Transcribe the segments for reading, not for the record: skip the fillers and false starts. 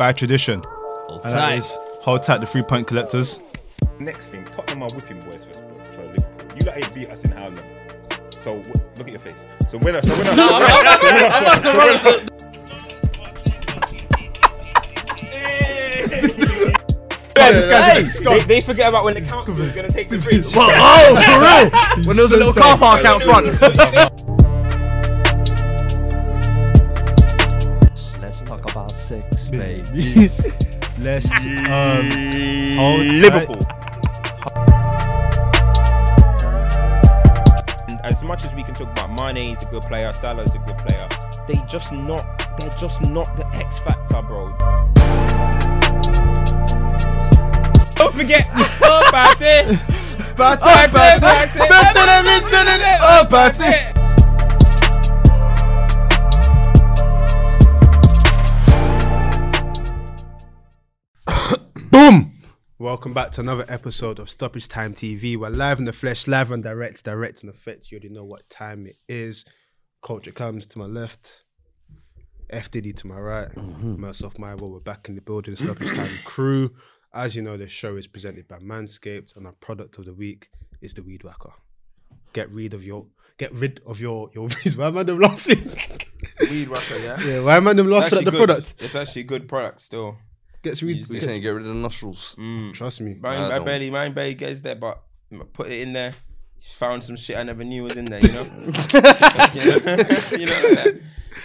by tradition. Hold tight. Hold tight, the 3-point collectors. Next thing, Tottenham are whipping boys for Liverpool. You lot ain't beat us in Harlem. So look at your face. So when I... I'm about to run. They forget about when the council is going to take the free. Oh, for real? When there was a little car park out front. Let's talk about sex, baby. Let's hold Liverpool. As much as we can talk about Mane, he's a good player, Salah's a good player. They're just not the X factor, bro. Don't forget, oh, Batty! Batty, Batty! Better than listening, oh, Batty! Boom! Welcome back to another episode of Stoppage Time TV. We're live in the flesh, live and direct and effect. You already know what time it is. Culture comes to my left, FDD to my right, myself, my well, we're back in the building, Stoppage Time crew. As you know, this show is presented by Manscaped, and our product of the week is the Weed Whacker. Get rid of your weeds. Why am I laughing? Weed Whacker, yeah. Yeah. Why am I laughing at the product? It's actually a good product still. You're saying get rid of the nostrils. Mm. Trust me. Mine barely gets there, but put it in there. Found some shit I never knew was in there. You know. Like that.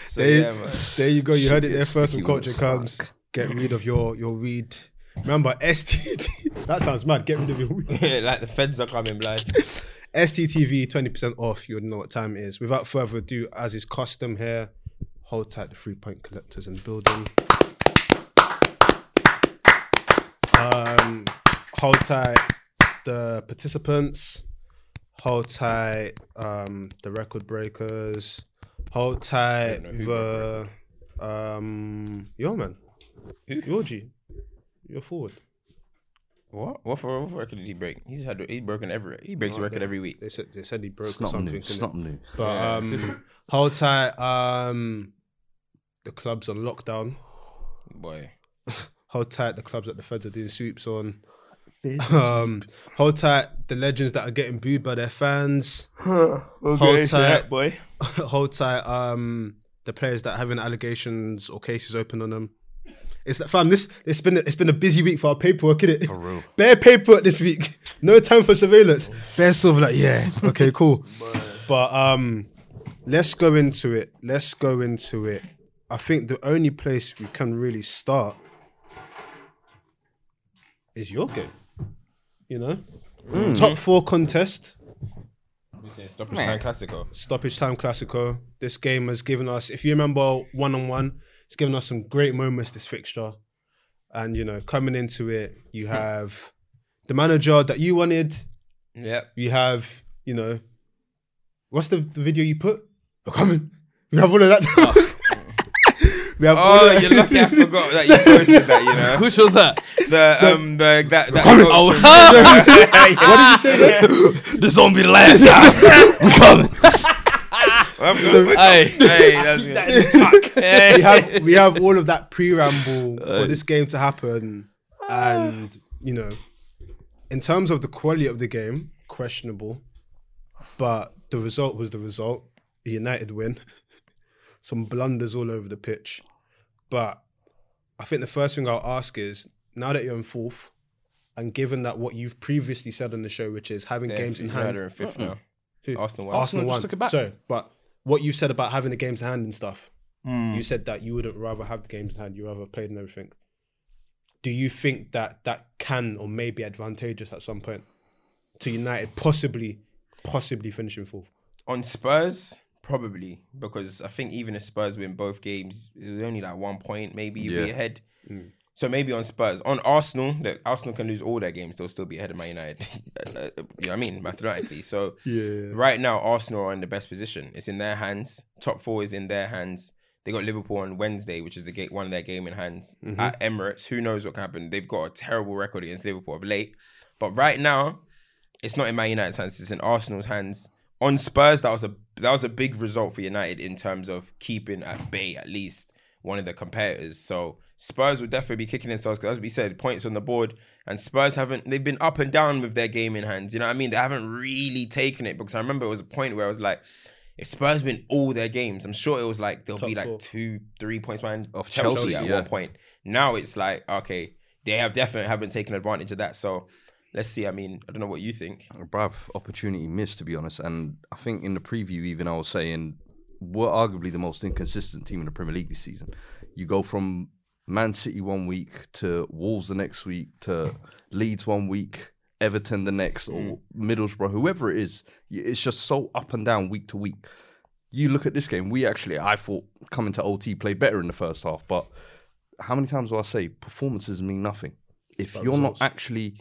So yeah, man. There you go. You heard it there first from Culture Comes. Get rid of your weed. Remember, STT, that sounds mad, get rid of your weed. Yeah, like the feds are coming, blind. STTV, 20% off, you already know what time it is. Without further ado, as is custom here, hold tight the 3-point collectors in the building. Hold tight the participants, hold tight the record breakers, hold tight the, yo man, Georgie. You're forward. What record did he break? He breaks a record every week. They said he broke something. It's not new. But hold tight. The club's on lockdown. Boy. Hold tight. The clubs that the feds are doing sweeps on. Hold tight. The legends that are getting booed by their fans. Okay, hold tight, yeah, boy. Hold tight. The players that are having allegations or cases open on them. It's like, fam, it's been a busy week for our paperwork, innit? For real. Bare paperwork this week. No time for surveillance. Bare silver, like, yeah, okay, cool. But let's go into it. I think the only place we can really start is your game. You know? Mm. Top 4 contest. Stoppage Time Classico. This game has given us, if you remember, one-on-one, it's given us some great moments, this fixture. And, you know, coming into it, you have the manager that you wanted. Yeah. You have, you know, what's the video you put? We're coming. We have all of that. Oh, you're lucky I forgot that you posted that, you know. Which was that? What did you say? The zombie last. We're coming. So, we have all of that pre-ramble for this game to happen, and you know, in terms of the quality of the game, questionable, but the result was the result. A United win, some blunders all over the pitch, but I think the first thing I'll ask is, now that you're in 4th, and given that what you've previously said on the show, which is having games in hand, in 5th now. Arsenal won. Took it back. So, but what you said about having the games in hand and stuff, you said that you wouldn't rather have the games in hand, you rather played and everything. Do you think that that can or may be advantageous at some point to United possibly finishing 4th? On Spurs, probably, because I think even if Spurs win both games, it was only like 1 point, maybe you'd be ahead. Mm. So maybe on Spurs. On Arsenal, look, Arsenal can lose all their games, they'll still be ahead of Man United. You know what I mean? Mathematically. So right now, Arsenal are in the best position. It's in their hands. Top 4 is in their hands. They got Liverpool on Wednesday, which is one of their game in hands. At Emirates, who knows what can happen? They've got a terrible record against Liverpool of late. But right now, it's not in Man United's hands, it's in Arsenal's hands. On Spurs, that was a big result for United in terms of keeping at bay, at least one of the competitors. So Spurs will definitely be kicking themselves because, as we said, points on the board, and Spurs haven't, they've been up and down with their game in hands. You know what I mean? They haven't really taken it, because I remember it was a point where I was like, if Spurs win all their games, I'm sure it was like, they'll be like 2-3 points behind of Chelsea at one point. Now it's like, okay, they have definitely haven't taken advantage of that. So let's see. I mean, I don't know what you think. Bruv, opportunity missed, to be honest. And I think in the preview even, I was saying, we're arguably the most inconsistent team in the Premier League this season. You go from Man City one week to Wolves the next week to Leeds one week, Everton the next, or Middlesbrough, whoever it is. It's just so up and down week to week. You look at this game, we actually, I thought, coming to OT, played better in the first half. But how many times do I say performances mean nothing? If you're not actually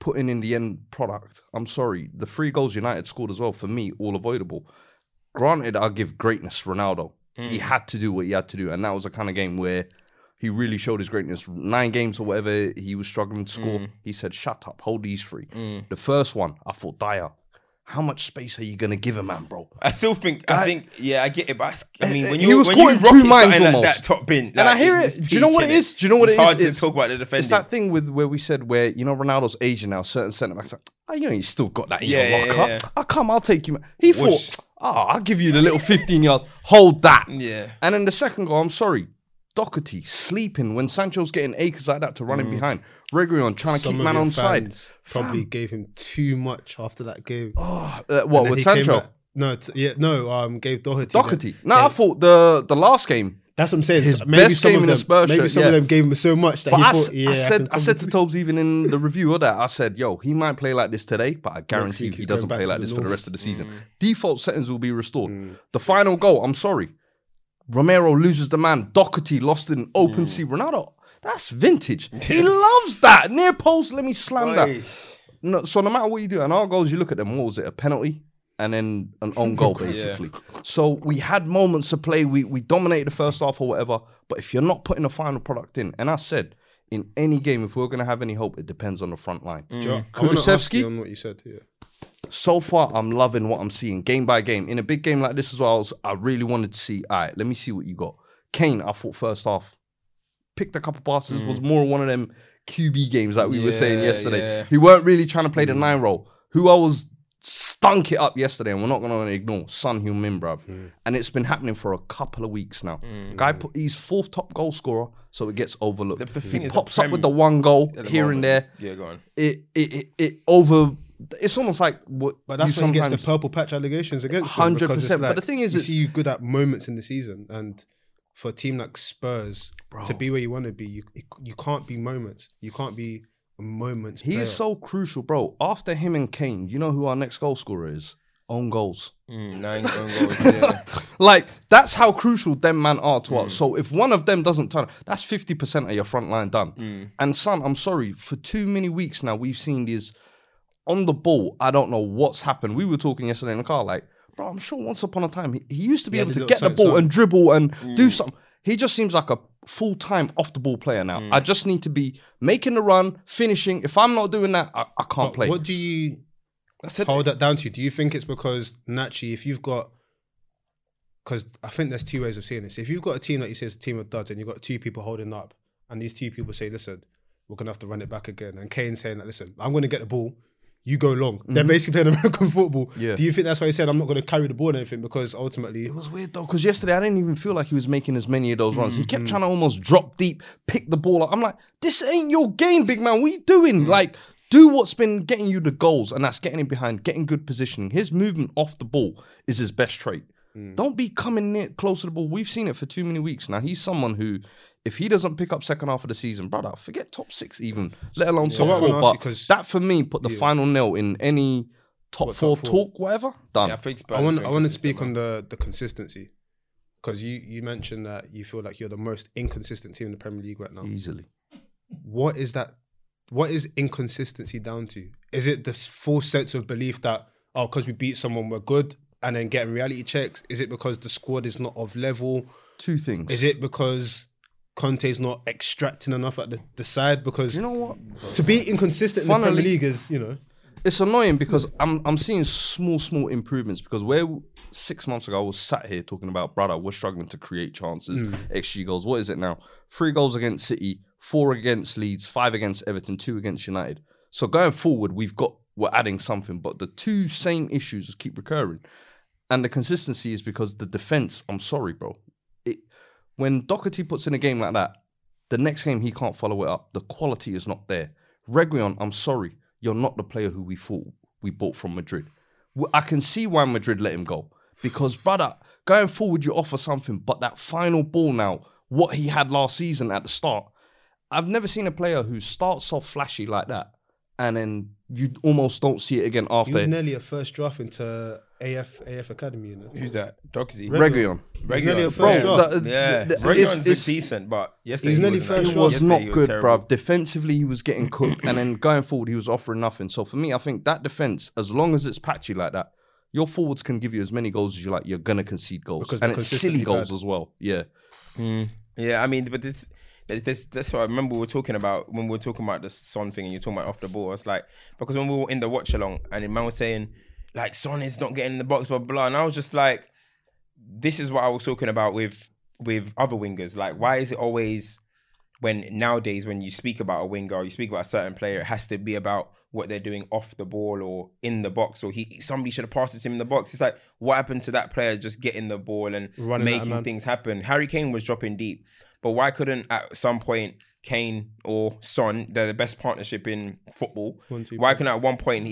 putting in the end product, I'm sorry. The 3 goals United scored as well, for me, all avoidable. Granted, I'll give greatness Ronaldo. He had to do what he had to do. And that was the kind of game where he really showed his greatness. 9 games or whatever, he was struggling to score. He said, shut up, hold these 3. The first one, I thought, Dyer, how much space are you going to give a man, bro? I still think, I think, yeah, I get it. But I mean, when you rock it something like that top bin. Like, and I hear it. Do you know what it is? Do you know what it is? It's hard to talk about the defending. It's that thing with where we said, where, you know, Ronaldo's Asian now, certain centre-backs, like, oh, you know, he's still got that in your locker. Oh, come, I'll take you, man. He thought, oh, I'll give you the little 15 yards. Hold that. Yeah. And then the second goal, I'm sorry, Doherty sleeping when Sancho's getting acres like that to run him behind. Reguilon trying to keep man on side. Probably gave him too much after that game. Oh, what, with Sancho? Gave Doherty. Doherty. No, I thought the last game. That's what I'm saying. His best game in the Spurs shirt. Maybe some of them gave him so much that he thought, yeah. I said to Tobes, even in the review of that, I said, yo, he might play like this today, but I guarantee he doesn't play like this for the rest of the season. Default settings will be restored. The final goal, I'm sorry, Romero loses the man. Doherty lost in open sea. Ronaldo, that's vintage. He loves that. Near post, let me slam that. No, so no matter what you do, and our goals, you look at them, what was it, a penalty? And then an own goal, basically. So we had moments to play. We dominated the first half or whatever. But if you're not putting a final product in, and I said, in any game, if we're going to have any hope, it depends on the front line. Kulusevski, on what you said here. So far, I'm loving what I'm seeing, game by game. In a big game like this as well, I really wanted to see, all right, let me see what you got. Kane, I thought first half, picked a couple passes, was more one of them QB games like we were saying yesterday. He weren't really trying to play the 9 role. Who I was... stunk it up yesterday, and we're not going to ignore Son Heung-min, bruv. And it's been happening for a couple of weeks now. Guy put his 4th top goal scorer, so it gets overlooked. He pops up with the 1 goal here and there. Yeah, go on. It's almost like what, but that's when he gets the purple patch allegations against him. 100%. But the thing is, it's you good at moments in the season, and for a team like Spurs to be where you want to be, you can't be moments. You can't be. He is so crucial, bro. After him and Kane, you know who our next goal scorer is? Own goals. 9 own goals, like, that's how crucial them man are to us. So if one of them doesn't turn, that's 50% of your front line done. And Son, I'm sorry, for too many weeks now, we've seen this on the ball. I don't know what's happened. We were talking yesterday in the car, like, bro, I'm sure once upon a time, he used to be able to get the ball and dribble and do something. He just seems like a full-time off-the-ball player now. I just need to be making the run, finishing. If I'm not doing that, I can't play. What do you hold that down to? Do you think it's because naturally, if you've got... Because I think there's 2 ways of seeing this. If you've got a team that you say is a team of duds and you've got 2 people holding up and these 2 people say, listen, we're going to have to run it back again. And Kane's saying, like, listen, I'm going to get the ball. You go long. They're basically playing American football. Yeah. Do you think that's why he said, I'm not going to carry the ball or anything? Because ultimately... It was weird though, because yesterday I didn't even feel like he was making as many of those runs. He kept trying to almost drop deep, pick the ball up. I'm like, this ain't your game, big man. What are you doing? Like, do what's been getting you the goals, and that's getting him behind, getting good positioning. His movement off the ball is his best trait. Don't be coming near close to the ball. We've seen it for too many weeks. Now, he's someone who... If he doesn't pick up second half of the season, brother, forget top 6 even, let alone top 4. But that for me put the final nail in any top four talk, whatever. Done. Yeah, I want to speak on the consistency, because you mentioned that you feel like you're the most inconsistent team in the Premier League right now. Easily. What is that? What is inconsistency down to? Is it this false sense of belief that, oh, because we beat someone, we're good, and then getting reality checks? Is it because the squad is not of level? 2 things. Is it because Conte's not extracting enough at the side? Because you know what? To be inconsistent in the Premier League is, you know. It's annoying because I'm seeing small improvements, because where 6 months ago I was sat here talking about, brother, we're struggling to create chances, XG goals. What is it now? 3 goals against City, 4 against Leeds, 5 against Everton, 2 against United. So going forward, we're adding something, but the two same issues keep recurring. And the consistency is because the defense, I'm sorry, bro. When Doherty puts in a game like that, the next game he can't follow it up. The quality is not there. Reguilon, I'm sorry, you're not the player who we thought we bought from Madrid. I can see why Madrid let him go. Because, brother, going forward, you offer something, but that final ball now, what he had last season at the start, I've never seen a player who starts off flashy like that and then you almost don't see it again after. He was nearly a first draft into AF Academy. You know? Who's that? Doxy? Reguilon. Reguilon. Reguilon's decent, but yesterday he was not good, bruv. Defensively, he was getting cooked, and then going forward, he was offering nothing. So for me, I think that defense, as long as it's patchy like that, your forwards can give you as many goals as you like. You're going to concede goals. Because it's silly goals as well. Yeah. Mm. Yeah, I mean, but this... That's what I remember we were talking about when we were talking about the Son thing and you're talking about off the ball. It's like, because when we were in the watch along and the man was saying, like, Son is not getting in the box, blah, blah. And I was just like, this is what I was talking about with other wingers. Like, why is it always nowadays when you speak about a winger or you speak about a certain player, it has to be about what they're doing off the ball or in the box, or somebody should have passed it to him in the box. It's like, what happened to that player just getting the ball and making things happen? Harry Kane was dropping deep. But why couldn't at some point Kane or Son, they're the best partnership in football. Why couldn't at one point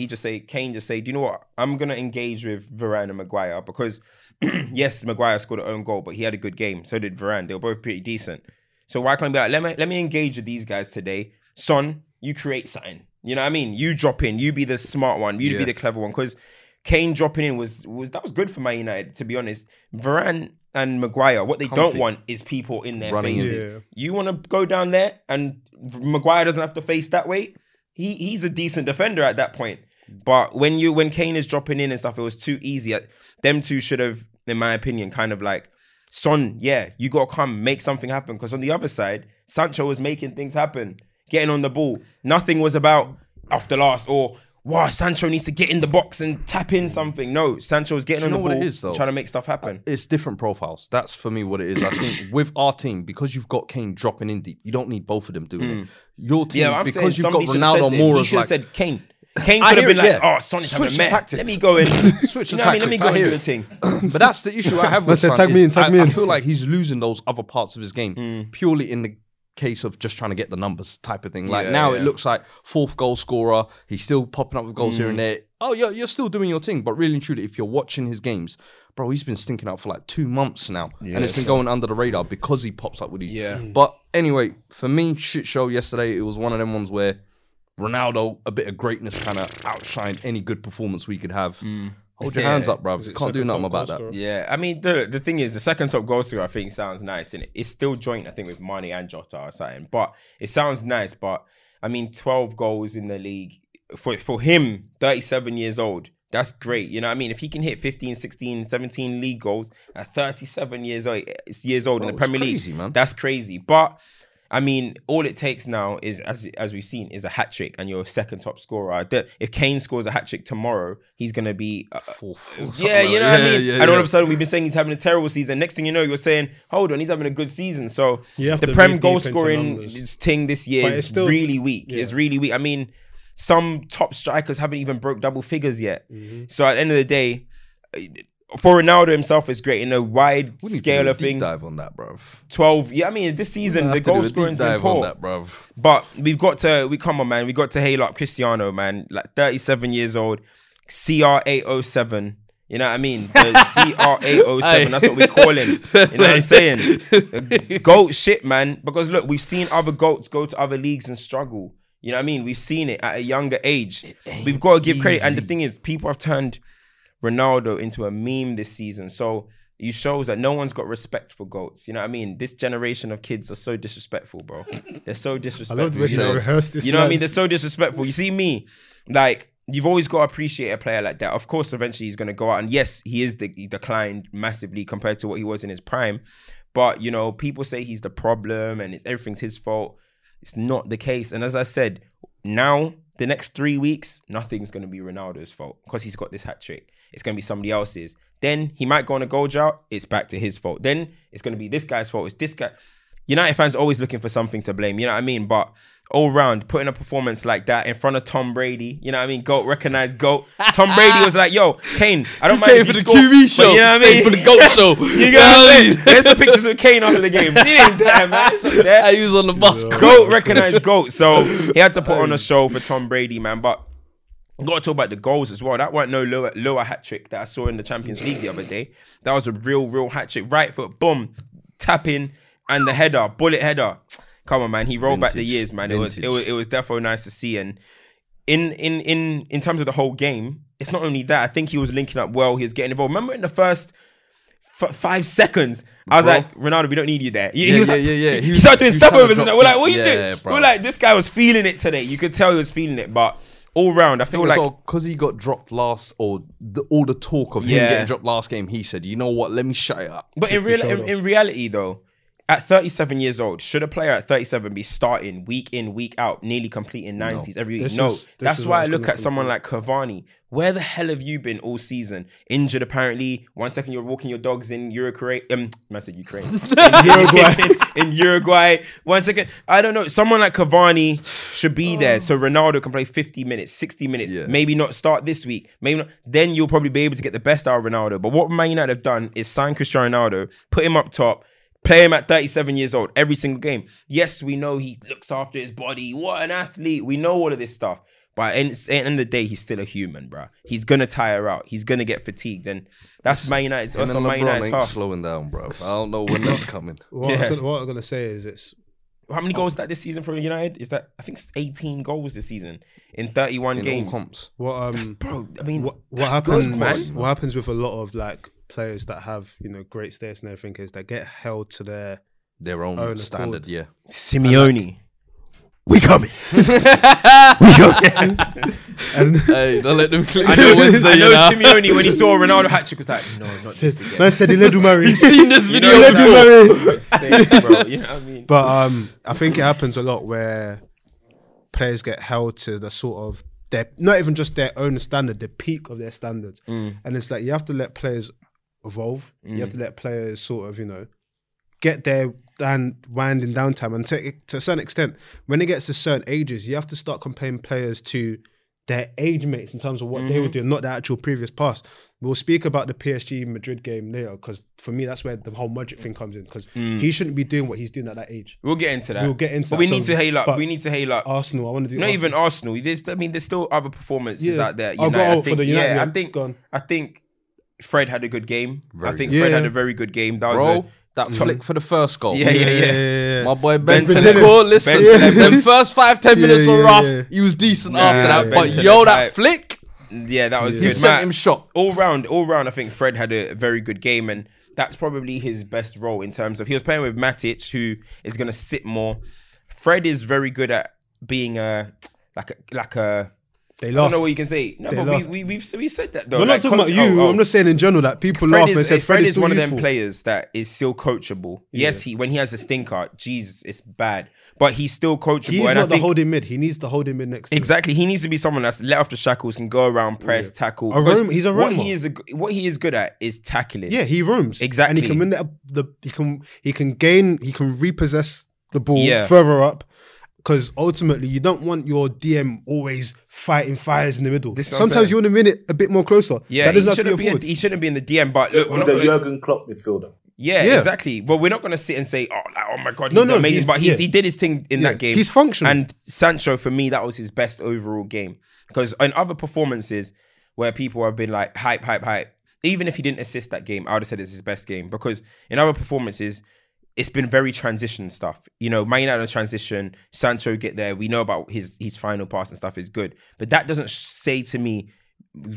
Kane just say, do you know what? I'm going to engage with Varane and Maguire, because yes, Maguire scored an own goal, but he had a good game. So did Varane. They were both pretty decent. So why can't I be like, let me engage with these guys today. Son, you create something. You know what I mean? You drop in. You be the smart one. You be the clever one. Because Kane dropping in was good for Man United, to be honest. Varane and Maguire, what they don't want is people in their faces. Yeah. You want to go down there and Maguire doesn't have to face that way. He's a decent defender at that point. But when Kane is dropping in and stuff, it was too easy. Them two should have, in my opinion, kind of like, Son, yeah, you got to come make something happen. Because on the other side, Sancho was making things happen, getting on the ball. Nothing was about off the last or, wow, Sancho needs to get in the box and tap in something. No, Sancho's getting on the ball, trying to make stuff happen. It's different profiles. That's for me what it is. I think with our team, because you've got Kane dropping in deep, you don't need both of them doing it. Your team, because you've got Ronaldo more. He should have said Kane. Kane could have been like, oh, Sonny's having a mess. Let me go in. Switch the tactics. Let me go and do the thing. But that's the issue I have with Son. I feel like he's losing those other parts of his game purely in the case of just trying to get the numbers type of thing. Like it looks like 4th goal scorer. He's still popping up with goals here and there. Oh, you're still doing your thing. But really and truly, if you're watching his games, bro, he's been stinking out for like 2 months now. Yeah, and it's been going under the radar because he pops up with these. Yeah. But anyway, for me, shit show yesterday. It was one of them ones where Ronaldo, a bit of greatness kind of outshined any good performance we could have. Hold your hands up, bro. You can't do nothing about that. Yeah, I mean, the thing is, the second top goal scorer, I think, sounds nice. And it's still joint, I think, with Mane and Jota or something. But it sounds nice. But, I mean, 12 goals in the league. For him, 37 years old, that's great. You know what I mean? If he can hit 15, 16, 17 league goals at 37 years old in the Premier League, man, that's crazy. But, I mean, all it takes now is, as we've seen, is a hat-trick and you're second top scorer. If Kane scores a hat-trick tomorrow, he's going to be... fourth. Yeah, you know what I mean? Yeah, and all of a sudden, we've been saying he's having a terrible season. Next thing you know, you're saying, hold on, he's having a good season. So the Prem goal-scoring thing this year is still really weak. Yeah. It's really weak. I mean, some top strikers haven't even broke double figures yet. So at the end of the day... For Ronaldo himself, is great in a wide scale of thing. Dive on that, bruv. 12. Yeah, I mean, this season the goal scoring's been poor. But we've got to. Come on, man. We got to hail up Cristiano, man. Like 37 years old, CR807. You know what I mean? The CR807. That's what we call him. You know what I'm saying? Goat shit, man. Because look, we've seen other goats go to other leagues and struggle. You know what I mean? We've seen it at a younger age. We've got to give credit. And the thing is, people have turned Ronaldo into a meme this season. So it shows that no one's got respect for goats. You know what I mean? This generation of kids are so disrespectful, bro. They're so disrespectful. I love the way they rehearse this. You know what I mean? They're so disrespectful. You see me, like, you've always got to appreciate a player like that. Of course, eventually he's going to go out. And yes, he declined massively compared to what he was in his prime. But, you know, people say he's the problem and everything's his fault. It's not the case. And as I said, now The next 3 weeks, nothing's going to be Ronaldo's fault because he's got this hat trick. It's going to be somebody else's. Then he might go on a goal drought. It's back to his fault. Then it's going to be this guy's fault. It's this guy. United fans are always looking for something to blame. You know what I mean? But all round, putting a performance like that in front of Tom Brady, you know what I mean? GOAT, recognized GOAT. Tom Brady was like, yo, Kane, I don't mind if you score. QB show. But you know what I mean? For the GOAT show. You know what I mean? There's the pictures of Kane after the game. He didn't die, man. He was on the bus. Yeah. GOAT, recognized GOAT. So he had to put on a show for Tom Brady, man. But I've got to talk about the goals as well. That weren't no lower hat trick that I saw in the Champions League the other day. That was a real hat trick. Right foot, boom, tapping. And the header, bullet header. Come on, man. He rolled back the years, man. It was defo nice to see. And in terms of the whole game, it's not only that. I think he was linking up well. He was getting involved. Remember in the first 5 seconds, I was like, Ronaldo, we don't need you there. He started doing step overs. And we're like, what are you doing? Bro. We're like, this guy was feeling it today. You could tell he was feeling it, but... All round, I feel like because he got dropped last, or all the talk of him getting dropped last game, he said, "You know what? Let me shut it up." But in reality, though, at 37 years old, should a player at 37 be starting week in, week out, nearly completing 90s every week? No, that's why I look at someone like Cavani. Where the hell have you been all season? Injured, apparently. 1 second you're walking your dogs in Uruguay. I said Ukraine. In Uruguay. In Uruguay. 1 second. I don't know. Someone like Cavani should be there. So Ronaldo can play 50 minutes, 60 minutes. Yeah. Maybe not start this week. Maybe not. Then you'll probably be able to get the best out of Ronaldo. But what Man United have done is sign Cristiano Ronaldo, put him up top, play him at 37 years old every single game. Yes, we know he looks after his body. What an athlete. We know all of this stuff. But at the end of the day, he's still a human, bro. He's going to tire out. He's going to get fatigued. And that's Man United's half. And LeBron ain't slowing down, bro. I don't know when that's coming. What I'm going to say is it's... How many goals is that this season for United? Is that, I think, 18 goals this season in 31 games. All comps. What happens with a lot of like players that have, you know, great status and everything is they get held to their own standard, yeah. Simeone. We coming. We coming. Hey, don't let them click. I know Simeone, when he saw Ronaldo hat-trick, was like, no, not this again. I said, Iledu Murray. He's seen this video. Iledu Murray. You know what I mean? But I think it happens a lot where players get held to the sort of, not even just their own standard, the peak of their standards. Mm. And it's like, you have to let players evolve. Mm. You have to let players sort of, you know, get their winding down time. And to a certain extent, when it gets to certain ages, you have to start comparing players to their age mates in terms of what they were doing, not the actual previous past. We'll speak about the PSG Madrid game later, because for me, that's where the whole Modric thing comes in, because he shouldn't be doing what he's doing at that age. We'll get into that. But we need to hail up. Arsenal, I want to do... Not even Arsenal. There's still other performances out there. I think Fred had a good game. Fred had a very good game. That flick for the first goal. Yeah. My boy Bentancur, listen, the first 5-10 minutes were rough. He was decent after that. But yo, that flick. Yeah, that was good. He sent him shot. All round, I think Fred had a very good game, and that's probably his best role in terms of he was playing with Matic, who is going to sit more. Fred is very good at being like a I don't know what you can say. No, but we said that though. We're not talking about you. I'm just saying in general that people laugh and said Fred is one of them players that is still coachable. Yeah. Yes, when he has a stinker, Jesus, it's bad. But he's still coachable. He's not the holding mid. He needs the holding mid next. Exactly. He needs to be someone that's let off the shackles, can go around, press, tackle. He's a roamer. What he is good at is tackling. Yeah, he roams exactly, and he can win he can repossess the ball further up. Because ultimately, you don't want your DM always fighting fires in the middle. Sometimes you want to win it a bit more closer. Yeah, he shouldn't be in the DM, but look, he's a Jurgen Klopp midfielder. Yeah, exactly. But we're not going to sit and say, oh my God, he's amazing. He did his thing in that game. He's functional. And Sancho, for me, that was his best overall game. Because in other performances where people have been like, hype, even if he didn't assist that game, I would have said it's his best game. Because in other performances, it's been very transition stuff. You know, Man United transition, Sancho get there. We know about his final pass and stuff is good. But that doesn't say to me,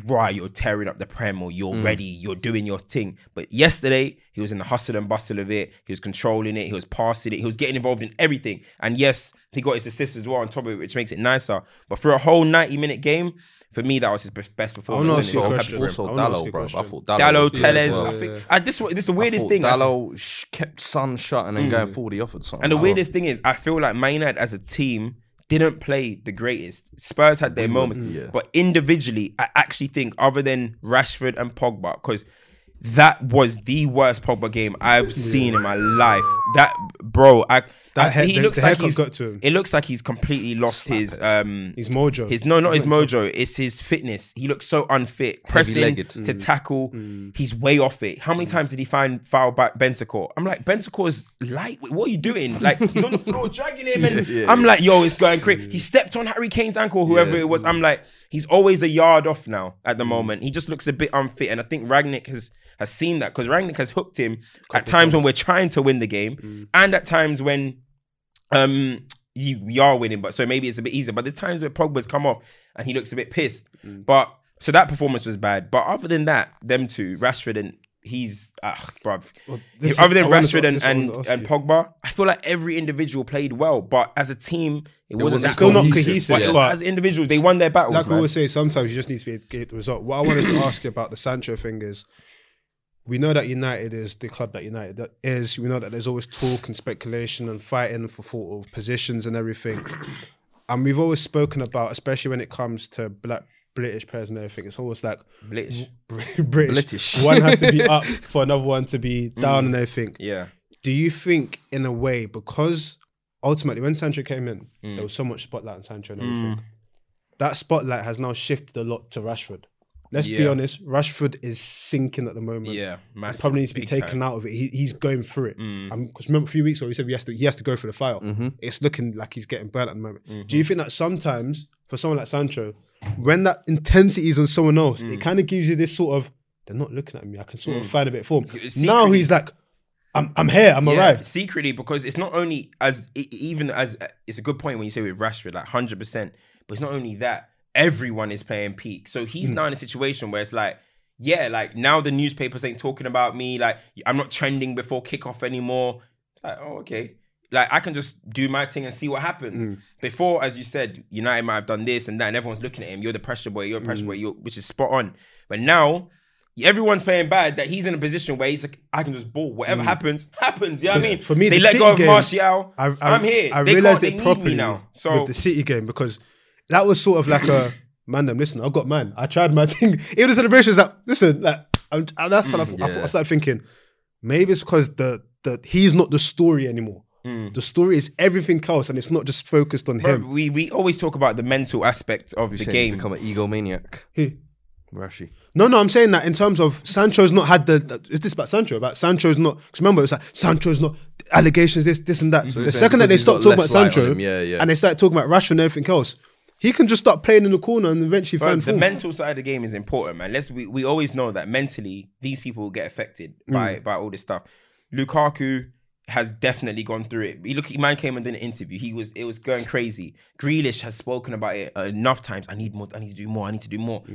right, you're tearing up the Prem or you're ready, you're doing your thing. But yesterday, he was in the hustle and bustle of it. He was controlling it. He was passing it. He was getting involved in everything. And yes, he got his assists as well on top of it, which makes it nicer. But for a whole 90-minute game, for me, that was his best performance. Also Dalot, bro. I thought Dalot, Telles. Well. This is the weirdest thing. Dalot kept Son shut and then going forward, he offered something. And the weirdest thing is, I feel like Man United as a team didn't play the greatest. Spurs had their moments. Yeah. But individually, I actually think, other than Rashford and Pogba, because that was the worst Pogba game I've seen in my life. That, bro, it looks like he's completely lost his mojo. Not his mojo, it's his fitness. He looks so unfit. Pressing to tackle, he's way off it. How many times did he foul back Bentancur? I'm like, Bentancur's lightweight. What are you doing? Like, he's on the floor dragging him, and I'm like, yo, it's going crazy. He stepped on Harry Kane's ankle, whoever it was. I'm like, he's always a yard off now at the moment. He just looks a bit unfit, and I think Rangnick has seen that, because Rangnick has hooked him at times when we're trying to win the game and at times when we are winning, but so maybe it's a bit easier. But there's times where Pogba's come off and he looks a bit pissed. But so that performance was bad. But other than that, them two, Rashford and Pogba, I feel like every individual played well, but as a team, it wasn't still not cohesive. But as individuals, they won their battles. Like I always say, sometimes you just need to be able to get the result. What I wanted to ask you about the Sancho thing is, we know that United is the club that United is. We know that there's always talk and speculation and fighting for sort of positions and everything. And we've always spoken about, especially when it comes to British players and everything, it's always like British. One has to be up for another one to be down and everything. Yeah. Do you think, in a way, because ultimately when Sancho came in, there was so much spotlight on Sancho and everything. That spotlight has now shifted a lot to Rashford. Let's be honest, Rashford is sinking at the moment. Yeah, massive. He probably needs to be taken out of it. He's going through it. Because remember, a few weeks ago, he said he has to go through the fire. It's looking like he's getting burnt at the moment. Do you think that sometimes, for someone like Sancho, when that intensity is on someone else, it kind of gives you this sort of, they're not looking at me, I can sort of find a bit of form. Secretly, now he's like, I'm here, arrived. Secretly, because it's not only it's a good point when you say with Rashford, like 100%, but it's not only that, everyone is playing peak. So he's now in a situation where it's like, yeah, like now the newspapers ain't talking about me, like I'm not trending before kickoff anymore. It's like, oh, okay. Like, I can just do my thing and see what happens. Before, as you said, United might have done this and that, and everyone's looking at him. You're the pressure boy, you're a pressure boy, which is spot on. But now, everyone's playing bad, that he's in a position where he's like, I can just ball. Whatever happens. You know what I mean? For me, they let go of Martial. I'm here. I realised it properly now. So, with the City game, because that was sort of like a, man, listen, I've got mine. I tried my thing. Even the celebrations, like, listen, like, and that's how I started thinking, maybe it's because he's not the story anymore. The story is everything else, and it's not just focused on him. We always talk about the mental aspect of the game. He's become an egomaniac. Who? Rashi. No, I'm saying that in terms of Sancho's not had the... Is this about Sancho? About Sancho's not... Because remember, it's like, Sancho's not... Allegations, this and that. So the second that they start talking about Sancho, and they start talking about Rashford and everything else, he can just start playing in the corner and eventually find form. The mental side of the game is important, man. We always know that mentally, these people will get affected by all this stuff. Lukaku has definitely gone through it. Man came and did an interview. It was going crazy. Grealish has spoken about it enough times. I need to do more.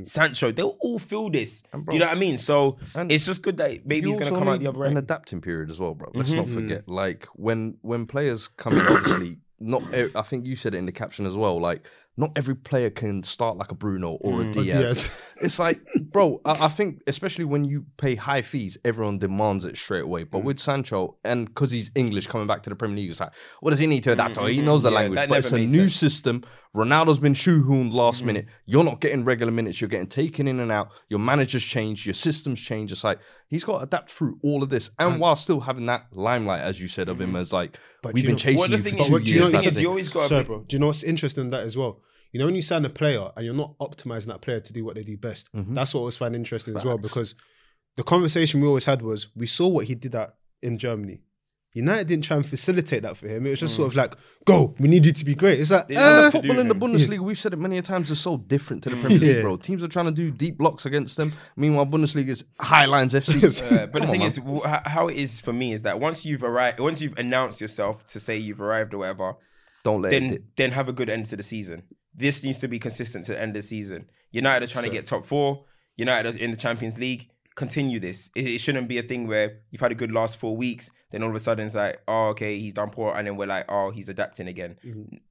Sancho, they'll all feel this. You know what I mean? So it's just good that maybe he's going to come out the other end. An adapting period as well, bro. Let's not forget, like when players come in, obviously, I think you said it in the caption as well, like not every player can start like a Bruno or a Diaz. It's like, bro, I think especially when you pay high fees, everyone demands it straight away. But with Sancho, and because he's English coming back to the Premier League, it's like, what does he need to adapt to? He knows the language, but it's a new system. Ronaldo's been shoehorned last minute. You're not getting regular minutes. You're getting taken in and out. Your managers change. Your systems change. It's like, he's got to adapt through all of this. And while still having that limelight, as you said, of him as like, but we've been chasing you for 2 years. You always got to... bro, do you know what's interesting in that as well? You know, when you sign a player and you're not optimizing that player to do what they do best, that's what I always find interesting as well, because the conversation we always had was, we saw what he did in Germany. United didn't try and facilitate that for him. It was just sort of like, go, we need you to be great. It's like, the football in the Bundesliga, we've said it many times, is so different to the Premier League, bro. Teams are trying to do deep blocks against them. Meanwhile, Bundesliga is high lines FC. But the thing is, how it is for me is that once you've announced yourself to say you've arrived or whatever, then have a good end to the season. This needs to be consistent to the end of the season. United are trying to get top four. United are in the Champions League. Continue this. It shouldn't be a thing where you've had a good last 4 weeks, then all of a sudden it's like, oh, okay, he's done poor, and then we're like, oh, he's adapting again.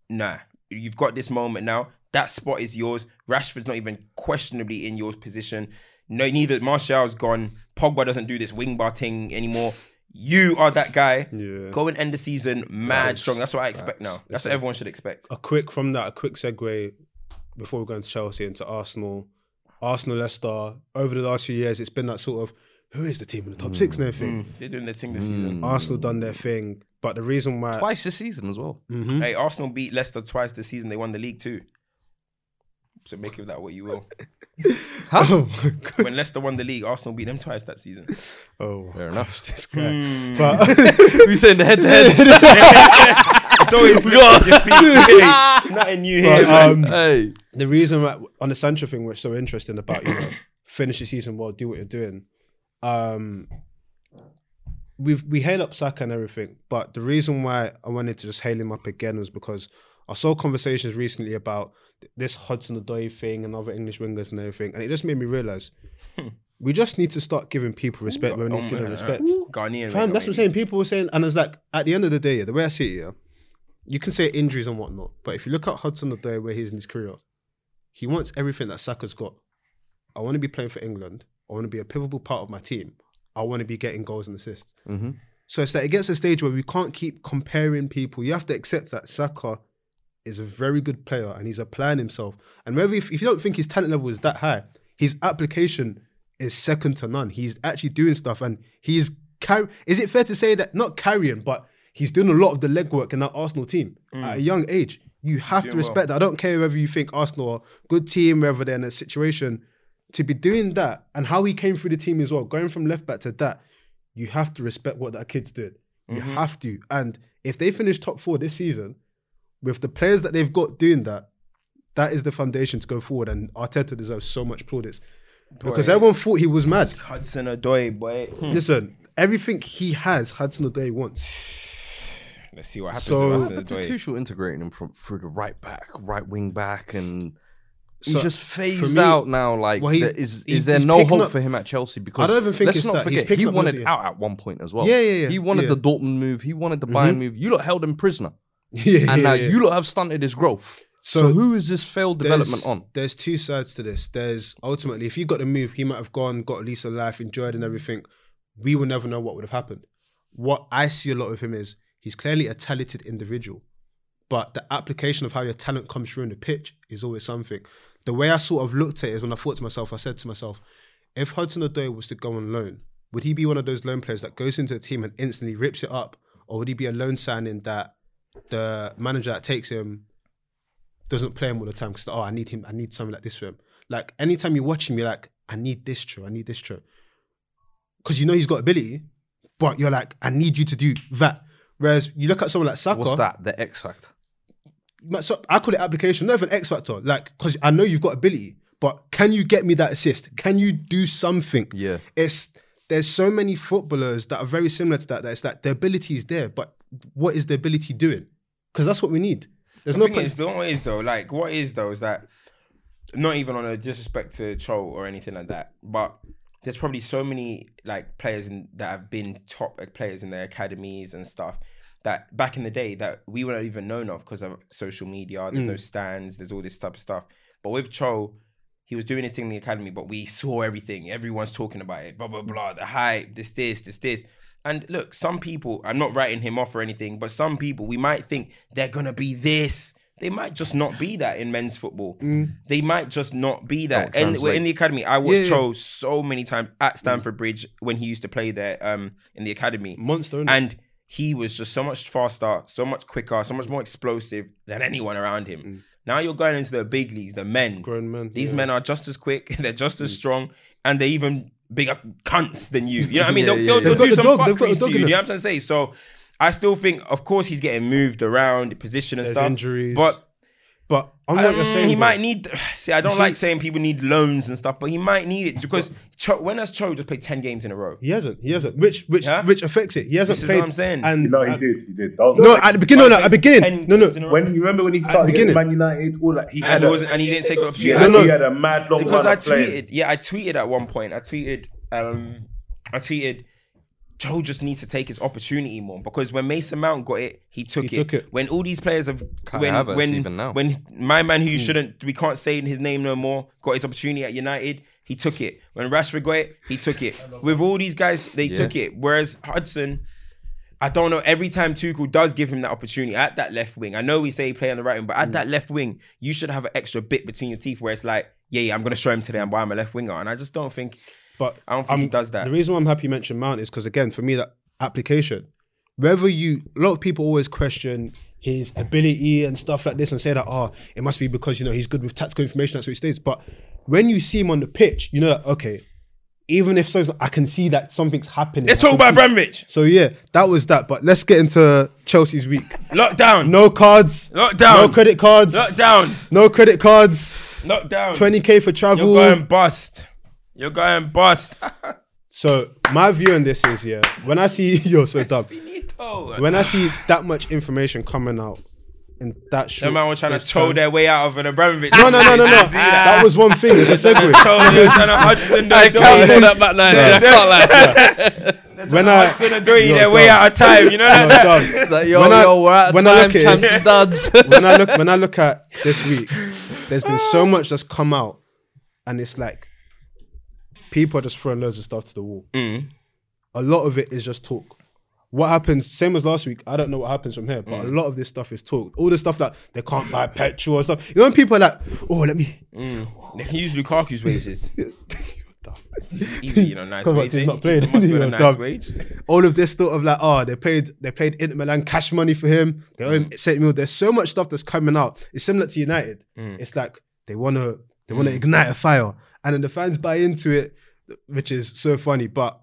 Nah, you've got this moment now. That spot is yours. Rashford's not even questionably in your position. No, neither Martial's gone. Pogba doesn't do this wing bar thing anymore. You are that guy. Yeah. Go and end the season mad strong. That's what I expect now. That's what everyone should expect. A quick segue before we go into Chelsea into Arsenal. Arsenal, Leicester, over the last few years, it's been that sort of, who is the team in the top six and everything? They're doing their thing this season. Arsenal done their thing. But the reason why... Twice this season as well. Mm-hmm. Hey, Arsenal beat Leicester twice this season. They won the league too. So make of that what you will. How? Oh, when Leicester won the league, Arsenal beat them twice that season. Oh, fair enough. This guy. But we said the head-to-head. It's always nothing new here. Hey. The reason on the Sancho thing, what's so interesting about, you know, finish the season well, do what you're doing. We hail up Saka and everything, but the reason why I wanted to just hail him up again was because I saw conversations recently about this Hudson-Odoi thing and other English wingers and everything, and it just made me realise we just need to start giving people respect when we need to give them respect. Ghanaian. Fam, that's what I'm saying. People were saying, and it's like, at the end of the day, the way I see it, you can say injuries and whatnot, but if you look at Hudson-Odoi where he's in his career, he wants everything that Saka's got. I want to be playing for England. I want to be a pivotal part of my team. I want to be getting goals and assists. Mm-hmm. So it's that it gets to a stage where we can't keep comparing people. You have to accept that Saka is a very good player and he's applying himself. And whether if you don't think his talent level is that high, his application is second to none. He's actually doing stuff and he's is it fair to say that, not carrying, but he's doing a lot of the legwork in that Arsenal team at a young age. You have to respect that. I don't care whether you think Arsenal are a good team, whether they're in a situation to be doing that, and how he came through the team as well, going from left back to that, you have to respect what that kid's doing. You have to. And if they finish top four this season, with the players that they've got doing that, that is the foundation to go forward. And Arteta deserves so much plaudits. Because everyone thought he was mad. Hudson-Odoi, boy. Listen, everything he has, Hudson-Odoi wants. Let's see what happens with Hudson-Odoi. Tuchel integrating him through the right back, right wing back, and... He's just phased out now. Like, well, is there no hope for him at Chelsea? Because I don't even think let's not forget, he wanted out at one point as well. Yeah. He wanted the Dortmund move. He wanted the Bayern move. You lot held him prisoner. And now you lot have stunted his growth. So who is this failed development on? There's two sides to this. There's ultimately, if you got the move, he might have gone, got a lease of life, enjoyed and everything. We will never know what would have happened. What I see a lot of him is he's clearly a talented individual. But the application of how your talent comes through in the pitch is always something. The way I sort of looked at it is when I thought to myself, I said to myself, if Hudson-Odoi was to go on loan, would he be one of those loan players that goes into a team and instantly rips it up? Or would he be a loan signing that the manager that takes him doesn't play him all the time because, oh, I need him, I need something like this for him. Like, anytime you watch him, you're like, I need this trait, I need this trait. Because you know he's got ability, but you're like, I need you to do that. Whereas you look at someone like Saka. What's that? The X Factor. So I call it application, not even X Factor. Like, because I know you've got ability, but can you get me that assist? Can you do something? Yeah. There's so many footballers that are very similar to that. That it's like the ability is there, but what is the ability doing? Because that's what we need. There's no point. What is that, not even on a disrespect to Troll or anything like that, but there's probably so many like players that have been top players in their academies and stuff. That back in the day that we weren't even known of because of social media, there's no stands, there's all this type of stuff. But with Cho, he was doing his thing in the academy, but we saw everything. Everyone's talking about it, blah, blah, blah, the hype, this. And look, some people, I'm not writing him off or anything, but some people, we might think they're going to be this. They might just not be that in men's football. They might just not be that. And we're in the academy. I watched Cho so many times at Stamford Bridge when he used to play there in the academy. Monster, innit? And he was just so much faster, so much quicker, so much more explosive than anyone around him. Now you're going into the big leagues, the men. Grown men. These men are just as quick, they're just as strong, and they're even bigger cunts than you. You know what I mean? They'll do some fuckeries to you. You know what I'm trying to say? So I still think, of course, he's getting moved around, position and stuff. Injuries. But on what you're saying, he might need. See, I don't like saying people need loans and stuff, but he might need it because when has Cho just played 10 games in a row? He hasn't. Which affects it. He hasn't. This is what I'm saying. And no, he did. No, at the beginning. No. When you remember when he started against Man United, all that he had, and he didn't take it off. No. He had a mad long run. Because I tweeted. I tweeted at one point. I tweeted. Joe just needs to take his opportunity more, because when Mason Mount got it, he took it. When all these players have, when my man who we can't say his name no more, got his opportunity at United, he took it. When Rashford got it, he took it. With all these guys, they took it. Whereas Hudson, I don't know, every time Tuchel does give him that opportunity at that left wing, I know we say he play on the right wing, but at that left wing, you should have an extra bit between your teeth where it's like, yeah, I'm going to show him today and why I'm a left winger. And I just don't think... But I don't think he does that. The reason why I'm happy you mentioned Mount is because, again, for me, that application, a lot of people always question his ability and stuff like this and say that, oh, it must be because, you know, he's good with tactical information, that's what he stays. But when you see him on the pitch, you know that, okay, even if so, I can see that something's happening. Let's talk about Bramwich. So yeah, that was that. But let's get into Chelsea's week. Lockdown. No cards. Lockdown. No credit cards. Lockdown. No credit cards. Lockdown. 20K for travel. You're going bust. You're going bust. So my view on this is, yeah, when I see you're so dumb. When I see that much information coming out and that shit, man were trying to toe their way out of an Abramovich. No. That was one thing. It's a segue. They're trying to Hudson their way out of time. You know that. When I look at this week, there's been so much that's come out, and it's like, people are just throwing loads of stuff to the wall. A lot of it is just talk. What happens, same as last week, I don't know what happens from here, but a lot of this stuff is talk. All the stuff that they can't buy petrol or stuff. You know when people are like, oh, let me... They can use Lukaku's wages. You're dumb. Easy, you know, nice wage. He's not playing. Nice wage. All of this sort of like, oh, they paid Inter Milan cash money for him. They owe him 7 million. There's so much stuff that's coming out. It's similar to United. It's like, they want to ignite a fire. And then the fans buy into it, which is so funny. But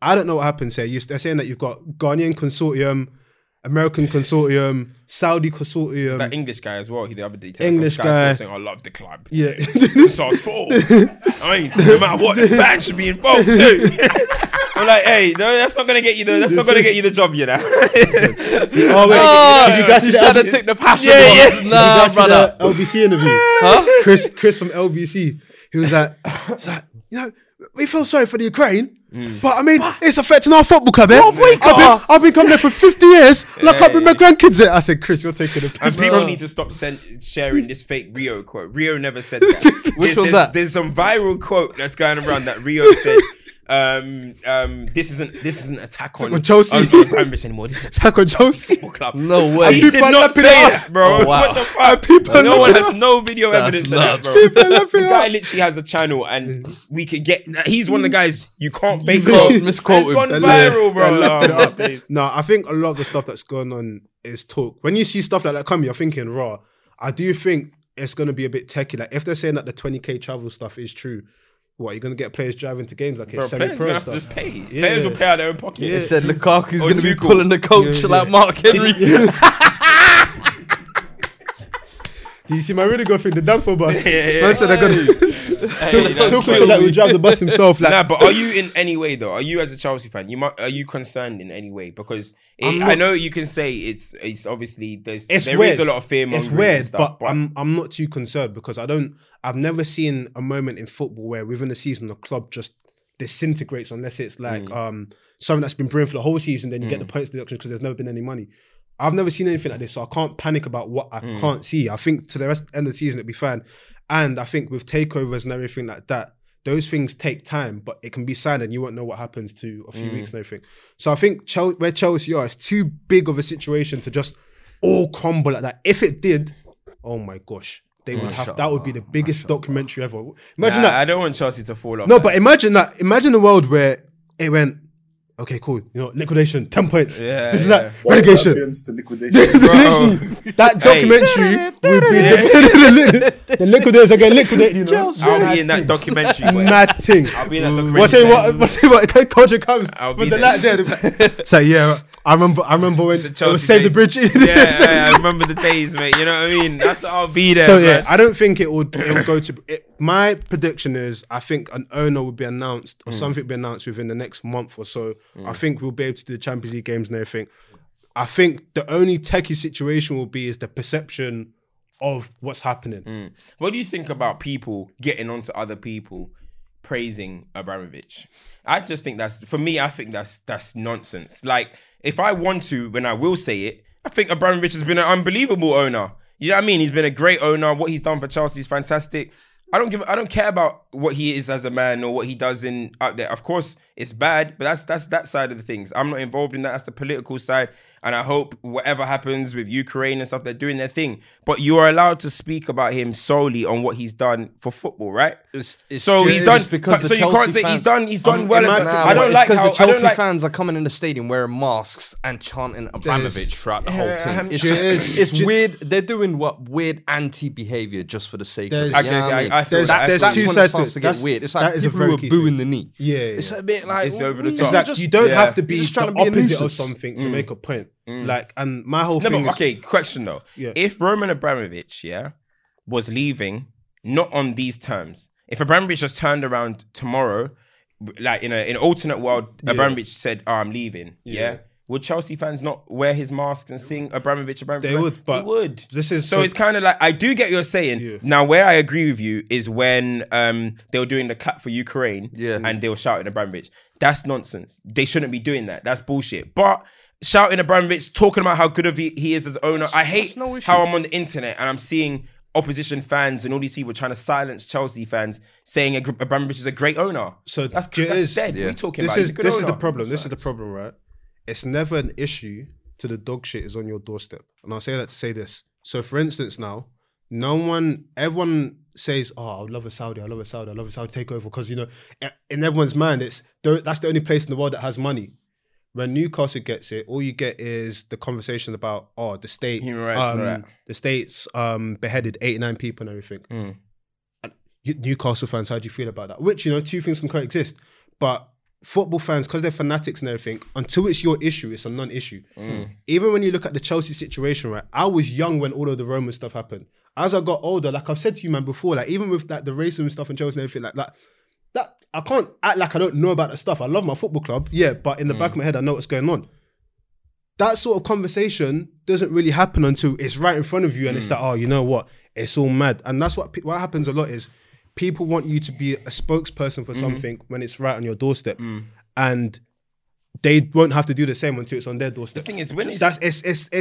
I don't know what happens here. They're saying that you've got Ghanaian consortium, American consortium, Saudi consortium. It's that English guy as well. He the other day English guy saying, I love the club. Yeah. So I was full. I mean, no matter what, the fans should be involved too. I'm like, hey, no, that's not gonna get you. That's not gonna get you the job, you know. You trying to take the passion? Yeah. Nah, brother. LBC interview. Huh? Chris from LBC. He was like, you know, we feel sorry for the Ukraine, but I mean, it's affecting our football club, eh? I've been coming there for 50 years, like I've been my grandkids there. I said, Chris, you're taking the piss. And people need to stop sharing this fake Rio quote. Rio never said that. There's some viral quote that's going around that Rio said, this isn't attack on Chelsea anymore. This is attack on Chelsea Football Club. No way. He did not say that, bro. Oh, wow. What the fuck? No one has no video evidence of that, bro. The guy literally has a channel, and we could get. He's one of the guys you can't fake. Misquote. It's gone viral, bro. No, I think a lot of the stuff that's going on is talk. When you see stuff like that come, you're thinking, raw. I do think it's going to be a bit techie. Like if they're saying that the 20K travel stuff is true. What, you're going to get players driving to games like it's semi-pro stuff? Just pay. Yeah. Players will pay out their own pocket. Yeah. They said Lukaku's going to be calling the coach like Mark Henry. You see my Rudiger thing, the Danfo bus. Man said they're going to... Tuchel said that he would drive the bus himself. Like. Nah, but are you in any way though? Are you as a Chelsea fan? Are you concerned in any way? Because I know you can say it's obviously... There is a lot of fear mongering and stuff. It's weird, but I'm not too concerned because I've never seen a moment in football where within a season the club just disintegrates, unless it's like something that's been brewing for the whole season, then you get the points deduction because there's never been any money. I've never seen anything like this, so I can't panic about what I can't see. I think to the end of the season it'll be fine. And I think with takeovers and everything like that, those things take time, but it can be signed and you won't know what happens to a few weeks and everything. So I think where Chelsea are, it's too big of a situation to just all crumble like that. If it did, oh my gosh. They would have, that would be the biggest documentary ever. Imagine that. I don't want Chelsea to fall off. No, but imagine that. Imagine a world where it went, okay, cool. You know, liquidation, 10 points. Yeah, this is that. Relegation. The liquidation. Bro. That documentary would be the liquidators are getting liquidated, you know. Chelsea. I'll be in that documentary. Mad thing. I'll be in that documentary. What culture comes. I'll be there. So yeah, I remember when the Chelsea Save the Bridge. Yeah, I remember the days, mate. You know what I mean? That's I'll be there. So yeah, I don't think it would go to... my prediction is I think an owner will be announced or something will be announced within the next month or so. I think we'll be able to do the Champions League games and everything. I think the only techie situation will be is the perception of what's happening. What do you think about people getting onto other people? praising Abramovich. I just think that's, for me, I think that's nonsense. Like, if I want to, when I will say it, I think Abramovich has been an unbelievable owner. You know what I mean? He's been a great owner. What he's done for Chelsea is fantastic. I don't care about what he is as a man or what he does in out there. Of course, it's bad, but that's that side of the things. I'm not involved in that. That's the political side. And I hope whatever happens with Ukraine and stuff, they're doing their thing. But you are allowed to speak about him solely on what he's done for football, right? It's so he's done. Because so you Chelsea can't say fans, he's done well. I don't like how the Chelsea fans are coming in the stadium wearing masks and chanting Abramovich throughout the whole team. It's weird. They're doing what weird anti-behavior just for the sake of it. There's two sides to it. To get weird. It's like people who are booing the knee. Yeah, it's a bit like it's over the top. It's like you don't have to be the opposite of something to make a point. Like, and my whole thing is... Okay, question though. Yeah. If Roman Abramovich, yeah, was leaving, not on these terms, if Abramovich just turned around tomorrow, like in an alternate world, yeah, Abramovich said, oh, I'm leaving, yeah? Would Chelsea fans not wear his masks and sing Abramovich? They would, but... They would. This is so it's kind of like, I do get what you're saying. Yeah. Now, where I agree with you is when they were doing the clap for Ukraine and they were shouting Abramovich. That's nonsense. They shouldn't be doing that. That's bullshit. But shouting Abramovich, talking about how good of he is as owner. I hate how I'm on the internet and I'm seeing opposition fans and all these people trying to silence Chelsea fans saying Abramovich is a great owner. So that's dead. Yeah. We're talking about this. This is the problem. This is the problem, right? It's never an issue till the dog shit is on your doorstep. And I'll say that to say this. So for instance now, everyone says, oh, I love a Saudi takeover. Because you know, in everyone's mind, that's the only place in the world that has money. When Newcastle gets it, all you get is the conversation about, oh, the state, human rights, the state's beheaded 89 people and everything. And Newcastle fans, how do you feel about that? Which, you know, two things can coexist. But football fans, because they're fanatics and everything, until it's your issue, it's a non-issue. Even when you look at the Chelsea situation, right? I was young when all of the Roman stuff happened. As I got older, like I've said to you, man, before, like even with the racism stuff in Chelsea and everything, like that I can't act like I don't know about that stuff. I love my football club, yeah, but in the back of my head, I know what's going on. That sort of conversation doesn't really happen until it's right in front of you and it's like, oh, you know what? It's all mad. And that's what happens a lot is people want you to be a spokesperson for something when it's right on your doorstep. And they won't have to do the same until it's on their doorstep. The thing is, when it's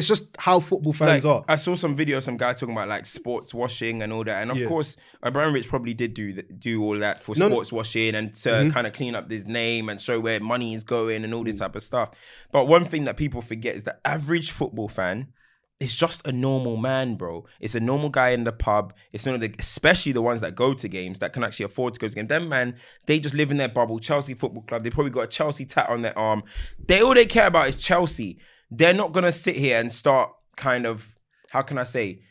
just how football fans are. I saw some video of some guy talking about like sports washing and all that, and of course, Abramovich probably did do all that for sports washing and to kind of clean up his name and show where money is going and all this type of stuff. But one thing that people forget is the average football fan is just a normal man, bro. It's a normal guy in the pub. It's none of the, especially the ones that go to games that can actually afford to go to games. Them man, they just live in their bubble. Chelsea Football Club. They probably got a Chelsea tat on their arm. All they care about is Chelsea. They're not gonna sit here and start kind of, how can I say,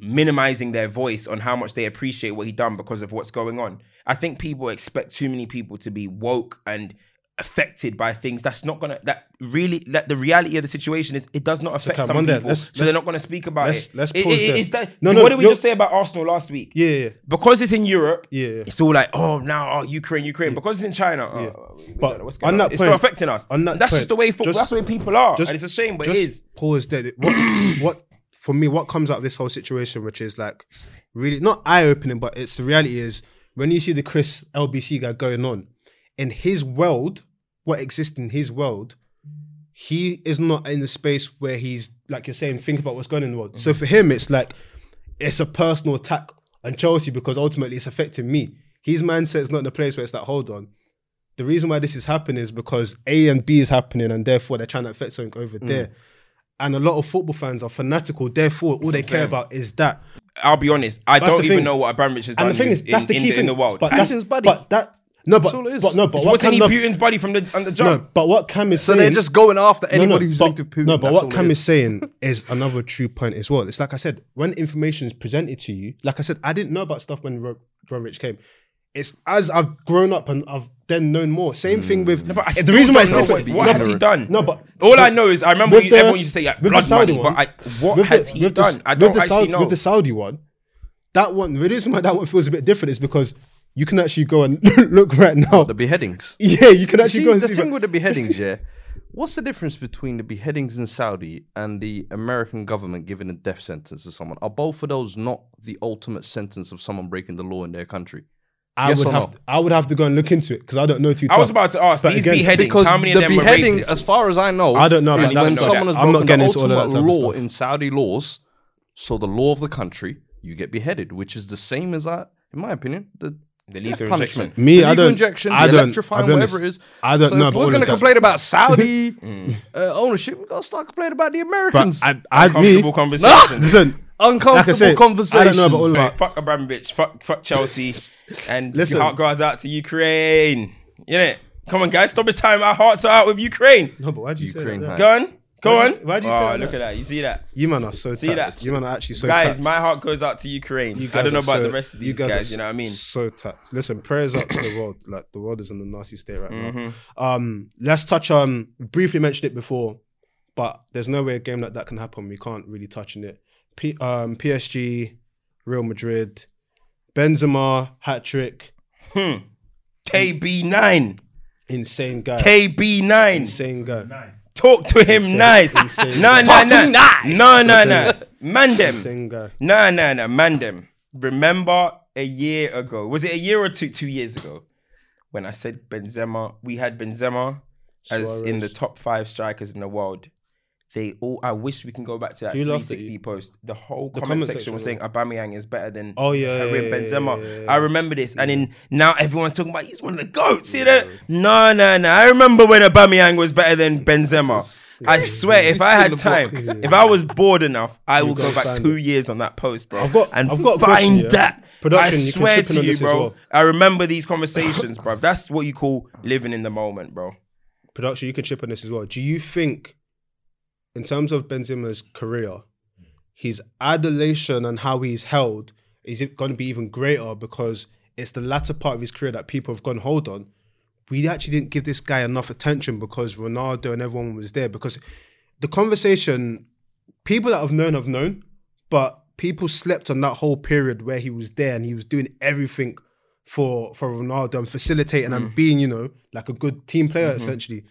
minimizing their voice on how much they appreciate what he done because of what's going on. I think people expect too many people to be woke and affected by things that's not gonna, that really, that the reality of the situation is it does not affect some people, so they're not gonna speak about it. Let's pause there. What did we just say about Arsenal last week? Yeah. Because it's in Europe, it's all like, oh, now Ukraine. Because it's in China, but what's going on? It's not affecting us. That's just the way football. That's the way people are, and it's a shame, but it is. Pause there. What for me? What comes out of this whole situation, which is like really not eye-opening, but it's the reality is when you see the Chris LBC guy going on. In his world, what exists in his world, he is not in the space where he's, like you're saying, think about what's going on in the world. So for him, it's like, it's a personal attack on Chelsea because ultimately it's affecting me. His mindset's not in a place where it's like, hold on. The reason why this is happening is because A and B is happening and therefore they're trying to affect something over there. And a lot of football fans are fanatical. Therefore, all they care about is that. I'll be honest, I don't even know what Abramovich has done in the world. But that's his buddy. But wasn't he Putin's buddy from the jump? No, but what Cam is saying... So they're just going after anybody who's linked to Putin. No, but what Cam is saying is another true point as well. It's like I said, when information is presented to you, like I said, I didn't know about stuff when Abramovich came. It's as I've grown up and I've then known more. Same thing with... No, but the reason why it's different... What has he done? No, but... All I know is, I remember everyone used to say, like, blood money, but what has he done? I don't actually know. With the Saudi one, the reason why that one feels a bit different is because you can actually go and look right now. Oh, the beheadings. Yeah, you can actually go and see. The thing with the beheadings, yeah. What's the difference between the beheadings in Saudi and the American government giving a death sentence to someone? Are both of those not the ultimate sentence of someone breaking the law in their country? I would have to go and look into it because I don't know too much. I was about to ask, but these again, beheadings, because how many of them were rapists? As far as I know, I don't know about that. When someone has broken the ultimate law in Saudi laws, so the law of the country, you get beheaded, which is the same as that, in my opinion, the lethal punishment. The lethal injection, the electrifying, whatever it is. I don't know. If we're going to complain about Saudi ownership, we've got to start complaining about the Americans. Uncomfortable conversation. Listen. Uncomfortable conversation. I don't know about all that. Fuck Abramovich, fuck Chelsea, and listen, heart goes out to Ukraine. Yeah, come on, guys, stop this time. Our hearts are out with Ukraine. No, but why do you say that? Go on. Why do you say that? Look at that. You see that? You man are so tapped. You man are actually so tapped. Guys, my heart goes out to Ukraine. I don't know about the rest of these guys. You know what I mean? So tapped. Listen, prayers up to the world. Like the world is in a nasty state right now. Let's touch on. Briefly mentioned it before, but there's no way a game like that can happen. We can't really touch on it. PSG, Real Madrid, Benzema, hat-trick. KB9. Insane guy. KB9. Insane guy. Nice. Talk to him nice. Mandem. Remember a year ago. Was it a year or two? 2 years ago. When I said Benzema, we had Benzema as Suarez. In the top 5 strikers in the world. They all. I wish we can go back to that 360 post. The whole comment section was saying Aubameyang is better than Benzema. Yeah. I remember this, and then now everyone's talking about he's one of the goats. See that? No. I remember when Aubameyang was better than Benzema. I swear, if I had time, if I was bored enough, I will go back 2 years on that post, bro. I've got find that. Production, I swear to you, bro. Well. I remember these conversations, bro. That's what you call living in the moment, bro. Production, you can chip on this as well. Do you think? In terms of Benzema's career, his adulation and how he's held is going to be even greater because it's the latter part of his career that people have gone, hold on, we actually didn't give this guy enough attention because Ronaldo and everyone was there. Because the conversation, people that have known, but people slept on that whole period where he was there and he was doing everything for Ronaldo and facilitating and being, you know, like a good team player essentially.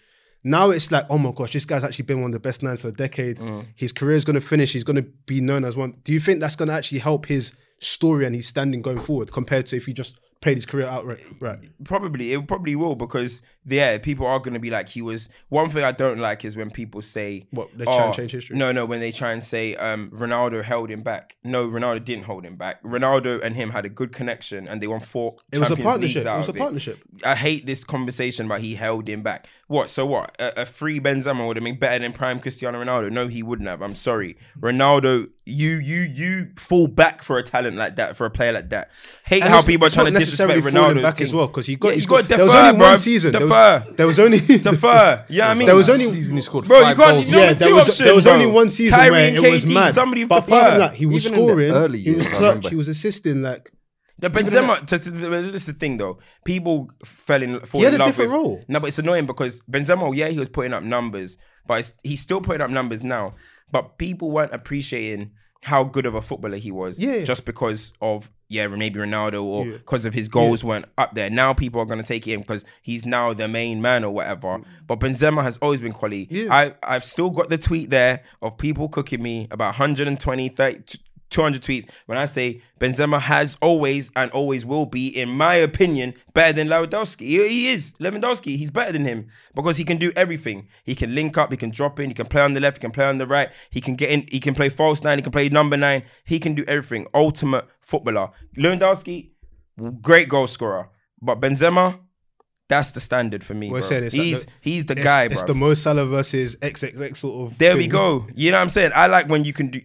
Now it's like, oh my gosh, this guy's actually been one of the best nines for a decade. His career is going to finish. He's going to be known as one. Do you think that's going to actually help his story and his standing going forward compared to if he just played his career outright? Right. Probably. It probably will because, yeah, people are going to be like he was. One thing I don't like is when people say... What, they try and change history? No, when they try and say Ronaldo held him back. No, Ronaldo didn't hold him back. Ronaldo and him had a good connection and they won 4 Champions Leagues out of it. It was a partnership. I hate this conversation about he held him back. What? So what? A free Benzema would have been better than prime Cristiano Ronaldo? No, he wouldn't have. I'm sorry. Ronaldo, you fall back for a talent like that, for a player like that. Hate how people are trying to disrespect Ronaldo back as well because he's got defer, there was only one season. There was only Yeah, I mean, there was only one season he scored 5 goals. Yeah, there was only one season where it was mad. But apart from that, he was scoring. He was clutch. He was assisting. Like the Benzema. This is the thing though. People fall in love with. Role. No, but it's annoying because Benzema. Yeah, he was putting up numbers, but he's still putting up numbers now. But people weren't appreciating how good of a footballer he was just because of maybe Ronaldo or because of his goals weren't up there. Now people are going to take him because he's now the main man or whatever. But Benzema has always been quality. Yeah. I've still got the tweet there of people cooking me about 120, 30, 200 tweets when I say Benzema has always and always will be, in my opinion, better than Lewandowski. He is. Lewandowski, he's better than him because he can do everything. He can link up, he can drop in, he can play on the left, he can play on the right, he can get in, he can play false 9, he can play number 9, he can do everything. Ultimate footballer. Lewandowski, great goal scorer. But Benzema, that's the standard for me. He's the guy, bro. It's the Mo Salah versus XXX sort of. There we go. You know what I'm saying? I like when you can do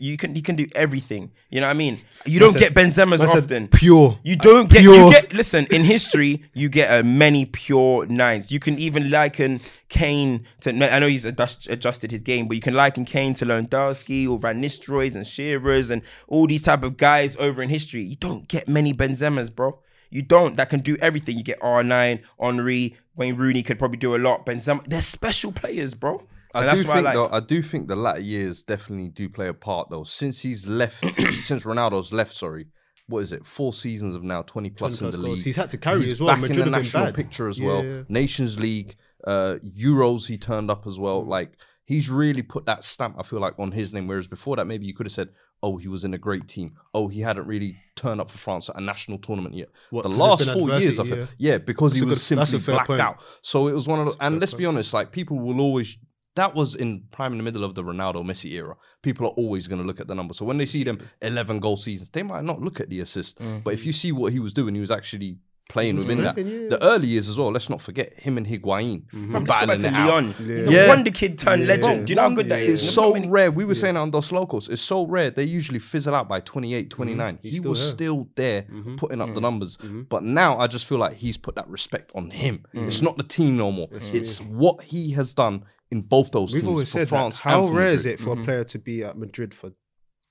everything. You know what I mean? You don't get Benzema's often. Pure. You don't get. You get. Listen, in history, you get many pure nines. You can even liken Kane to. I know he's adjusted his game, but you can liken Kane to Lewandowski or Van Nistelrooy's and Shearer's and all these type of guys over in history. You don't get many Benzema's, bro. You don't. That can do everything. You get R9, Henry, Wayne Rooney could probably do a lot. Benzema, they're special players, bro. I do think the latter years definitely do play a part, though. Since he's left, since Ronaldo's left, sorry, what is it? 4 seasons of now, 20-plus in the league. He's had to carry as well. Back Madrid in the national picture as well. Yeah. Nations League, Euros, he turned up as well. Like he's really put that stamp, I feel like, on his name. Whereas before that, maybe you could have said, oh, he was in a great team. Oh, he hadn't really turned up for France at a national tournament yet. What, the last 4 years of it. Yeah, because he was simply blacked out. So it was one of those, and let's be honest, like people will always, that was in prime in the middle of the Ronaldo Messi era. People are always going to look at the numbers. So when they see them 11 goal seasons, they might not look at the assist. Mm. But if you see what he was doing, he was actually playing within that. Yeah. The early years as well, let's not forget him and Higuain. From battling it out. Yeah. He's a wonder kid turned legend. Do you know how good that is? It's so rare. We were saying on Dos Locos, it's so rare. They usually fizzle out by 28, 29. Mm-hmm. He was still there putting up the numbers. Mm-hmm. But now I just feel like he's put that respect on him. Mm-hmm. It's not the team no more. Mm-hmm. It's what he has done in both those teams. We've always said that. How rare is it for a player to be at Madrid for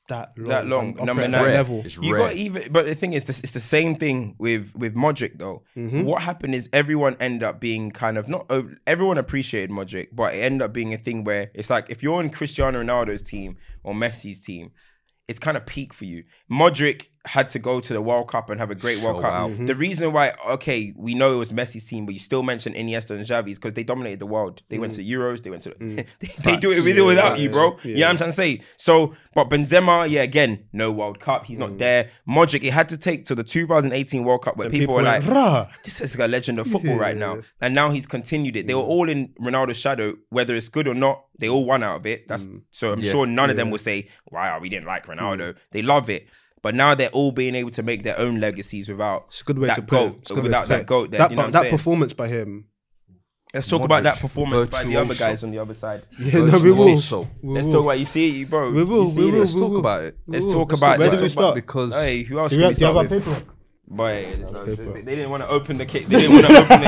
that long, number 9 level? You got even, but the thing is, it's the same thing with Modric though. Mm-hmm. What happened is everyone ended up being kind of everyone appreciated Modric, but it ended up being a thing where it's like if you're in Cristiano Ronaldo's team or Messi's team, it's kind of peak for you. Modric had to go to the World Cup and have a great World Cup. Wow. Mm-hmm. The reason why, okay, we know it was Messi's team, but you still mention Iniesta and Xavi is because they dominated the world. They went to Euros, they went to... they do it really without you, bro. Yeah. You know what I'm trying to say? So, but Benzema, again, no World Cup. He's not there. Modric, it had to take to the 2018 World Cup where people were like, Bruh, this is a legend of football right now. And now he's continued it. They were all in Ronaldo's shadow, whether it's good or not, they all won out of it. That's So I'm sure none of them will say, wow, we didn't like Ronaldo. They love it. But now they're all being able to make their own legacies without that goat. Without that goat. That performance by him. Let's talk about that performance by the other guys on the other side. Yeah, no, we will. Let's talk about it. You see it, bro. We will. Let's talk about it. Let's talk about it. Where do we start? Because who else can we start with? They didn't want to open the kit. They didn't want to open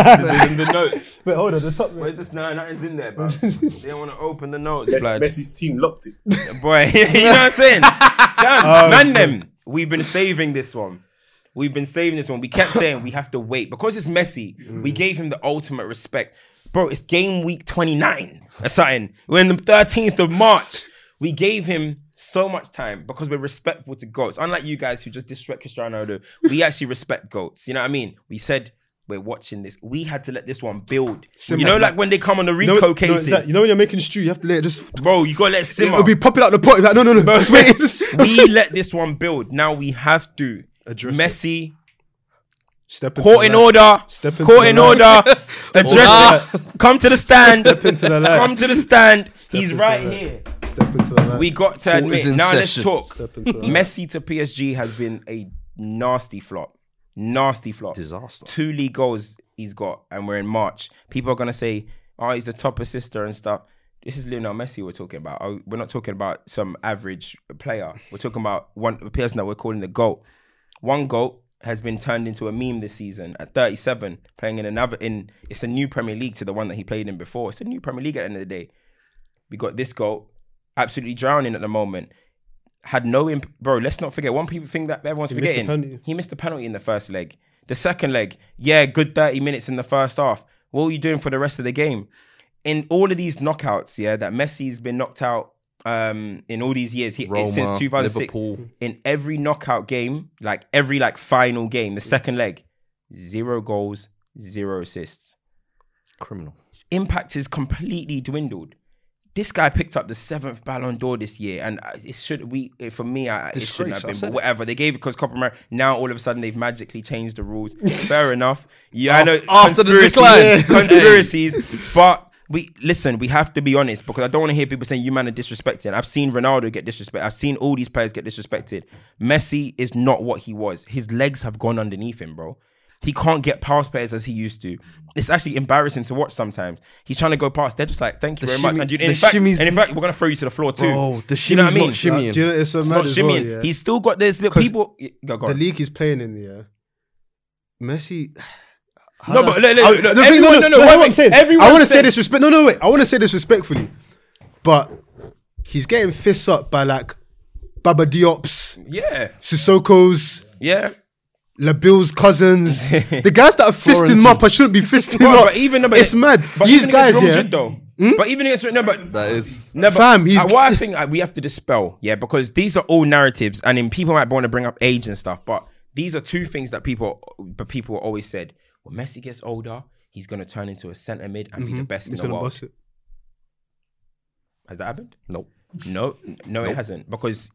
the notes. Wait, hold on. The top. Where's this? No, that is in there, bro. They didn't want to open the notes, blood. Messi's team locked it. You know what I'm saying? Damn, man, them. We've been saving this one. We kept saying we have to wait. Because it's Messi, we gave him the ultimate respect. Bro, it's game week 29 or something. We're in the 13th of March. We gave him so much time because we're respectful to goats. Unlike you guys who just disrespect Cristiano Ronaldo, we actually respect goats. You know what I mean? We said, we're watching this. We had to let this one build. Simmer. You know, like when they come on the Rico cases. You know when you're making stew, you have to let it just... Bro, you got to let it simmer. It'll be popping out the pot. Like, no. Bro, we let this one build. Now we have to address Messi. Court in order. Address it. Come to the stand. Step into the light. Come to the stand. He's right here. Step into the light. We got to admit. Now let's talk. Messi to PSG has been a nasty flop. Disaster. 2 league goals he's got, and we're in March. People are going to say, oh, he's the top assister and stuff. This is Lionel Messi we're talking about. We're not talking about some average player. We're talking about one person that we're calling the GOAT. One GOAT has been turned into a meme this season at 37, playing in another, it's a new Premier League to the one that he played in before. It's a new Premier League at the end of the day. We got this GOAT absolutely drowning at the moment. Had no impact. Bro, let's not forget. One people thing that everyone's forgetting. He missed a penalty in the first leg. The second leg, good 30 minutes in the first half. What were you doing for the rest of the game? In all of these knockouts, that Messi's been knocked out in all these years. Since 2006. Liverpool. In every knockout game, every final game, the second leg, 0 goals, 0 assists. Criminal. Impact is completely dwindled. This guy picked up the 7th Ballon d'Or this year, and it shouldn't have been, but whatever. They gave it because Copa America. Now all of a sudden they've magically changed the rules. Fair enough. Yeah, I know. After the decline, conspiracies. But we have to be honest, because I don't want to hear people saying you man are disrespecting. I've seen Ronaldo get disrespected. I've seen all these players get disrespected. Messi is not what he was. His legs have gone underneath him, bro. He can't get past players as he used to. It's actually embarrassing to watch sometimes. He's trying to go past. They're just like, thank you very much. And in fact, we're going to throw you to the floor too. Oh, the shimmy's not shimmying. It's not shimmying. Well, he's still got this little people. Go on. The league he's playing in, Messi... I want to say this respectfully. I want to say this respectfully. But he's getting fists up by Baba Diop's. Yeah. Sissoko's. Yeah. Labille's cousins, the guys that are fisting him up, I shouldn't be fisting up. But even it's mad. But these guys, But even it's I think we have to dispel, because these are all narratives, and people might want to bring up age and stuff, but these are two things that people always said. When Messi gets older, he's going to turn into a centre mid and be the best in the world. Has that happened? Nope. No, it hasn't, because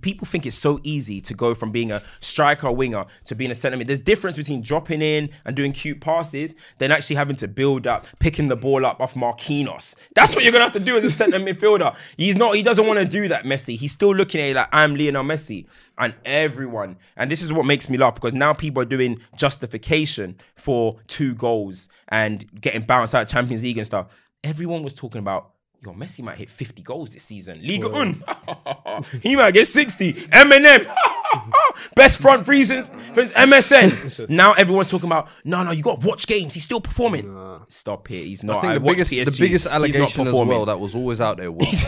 people think it's so easy to go from being a striker or winger to being a centre mid. There's difference between dropping in and doing cute passes than actually having to build up, picking the ball up off Marquinhos. That's what you're gonna have to do as a centre midfielder. He doesn't want to do that, Messi. He's still looking at it like, I'm Lionel Messi. And everyone, and this is what makes me laugh, because now people are doing justification for 2 goals and getting bounced out of Champions League and stuff. Everyone was talking about, yo, Messi might hit 50 goals this season. Liga Un. He might get 60. Eminem. Best front three since MSN. Now everyone's talking about, no, you got to watch games. He's still performing. Nah. Stop it. He's not. I think the biggest allegation as well that was always out there was,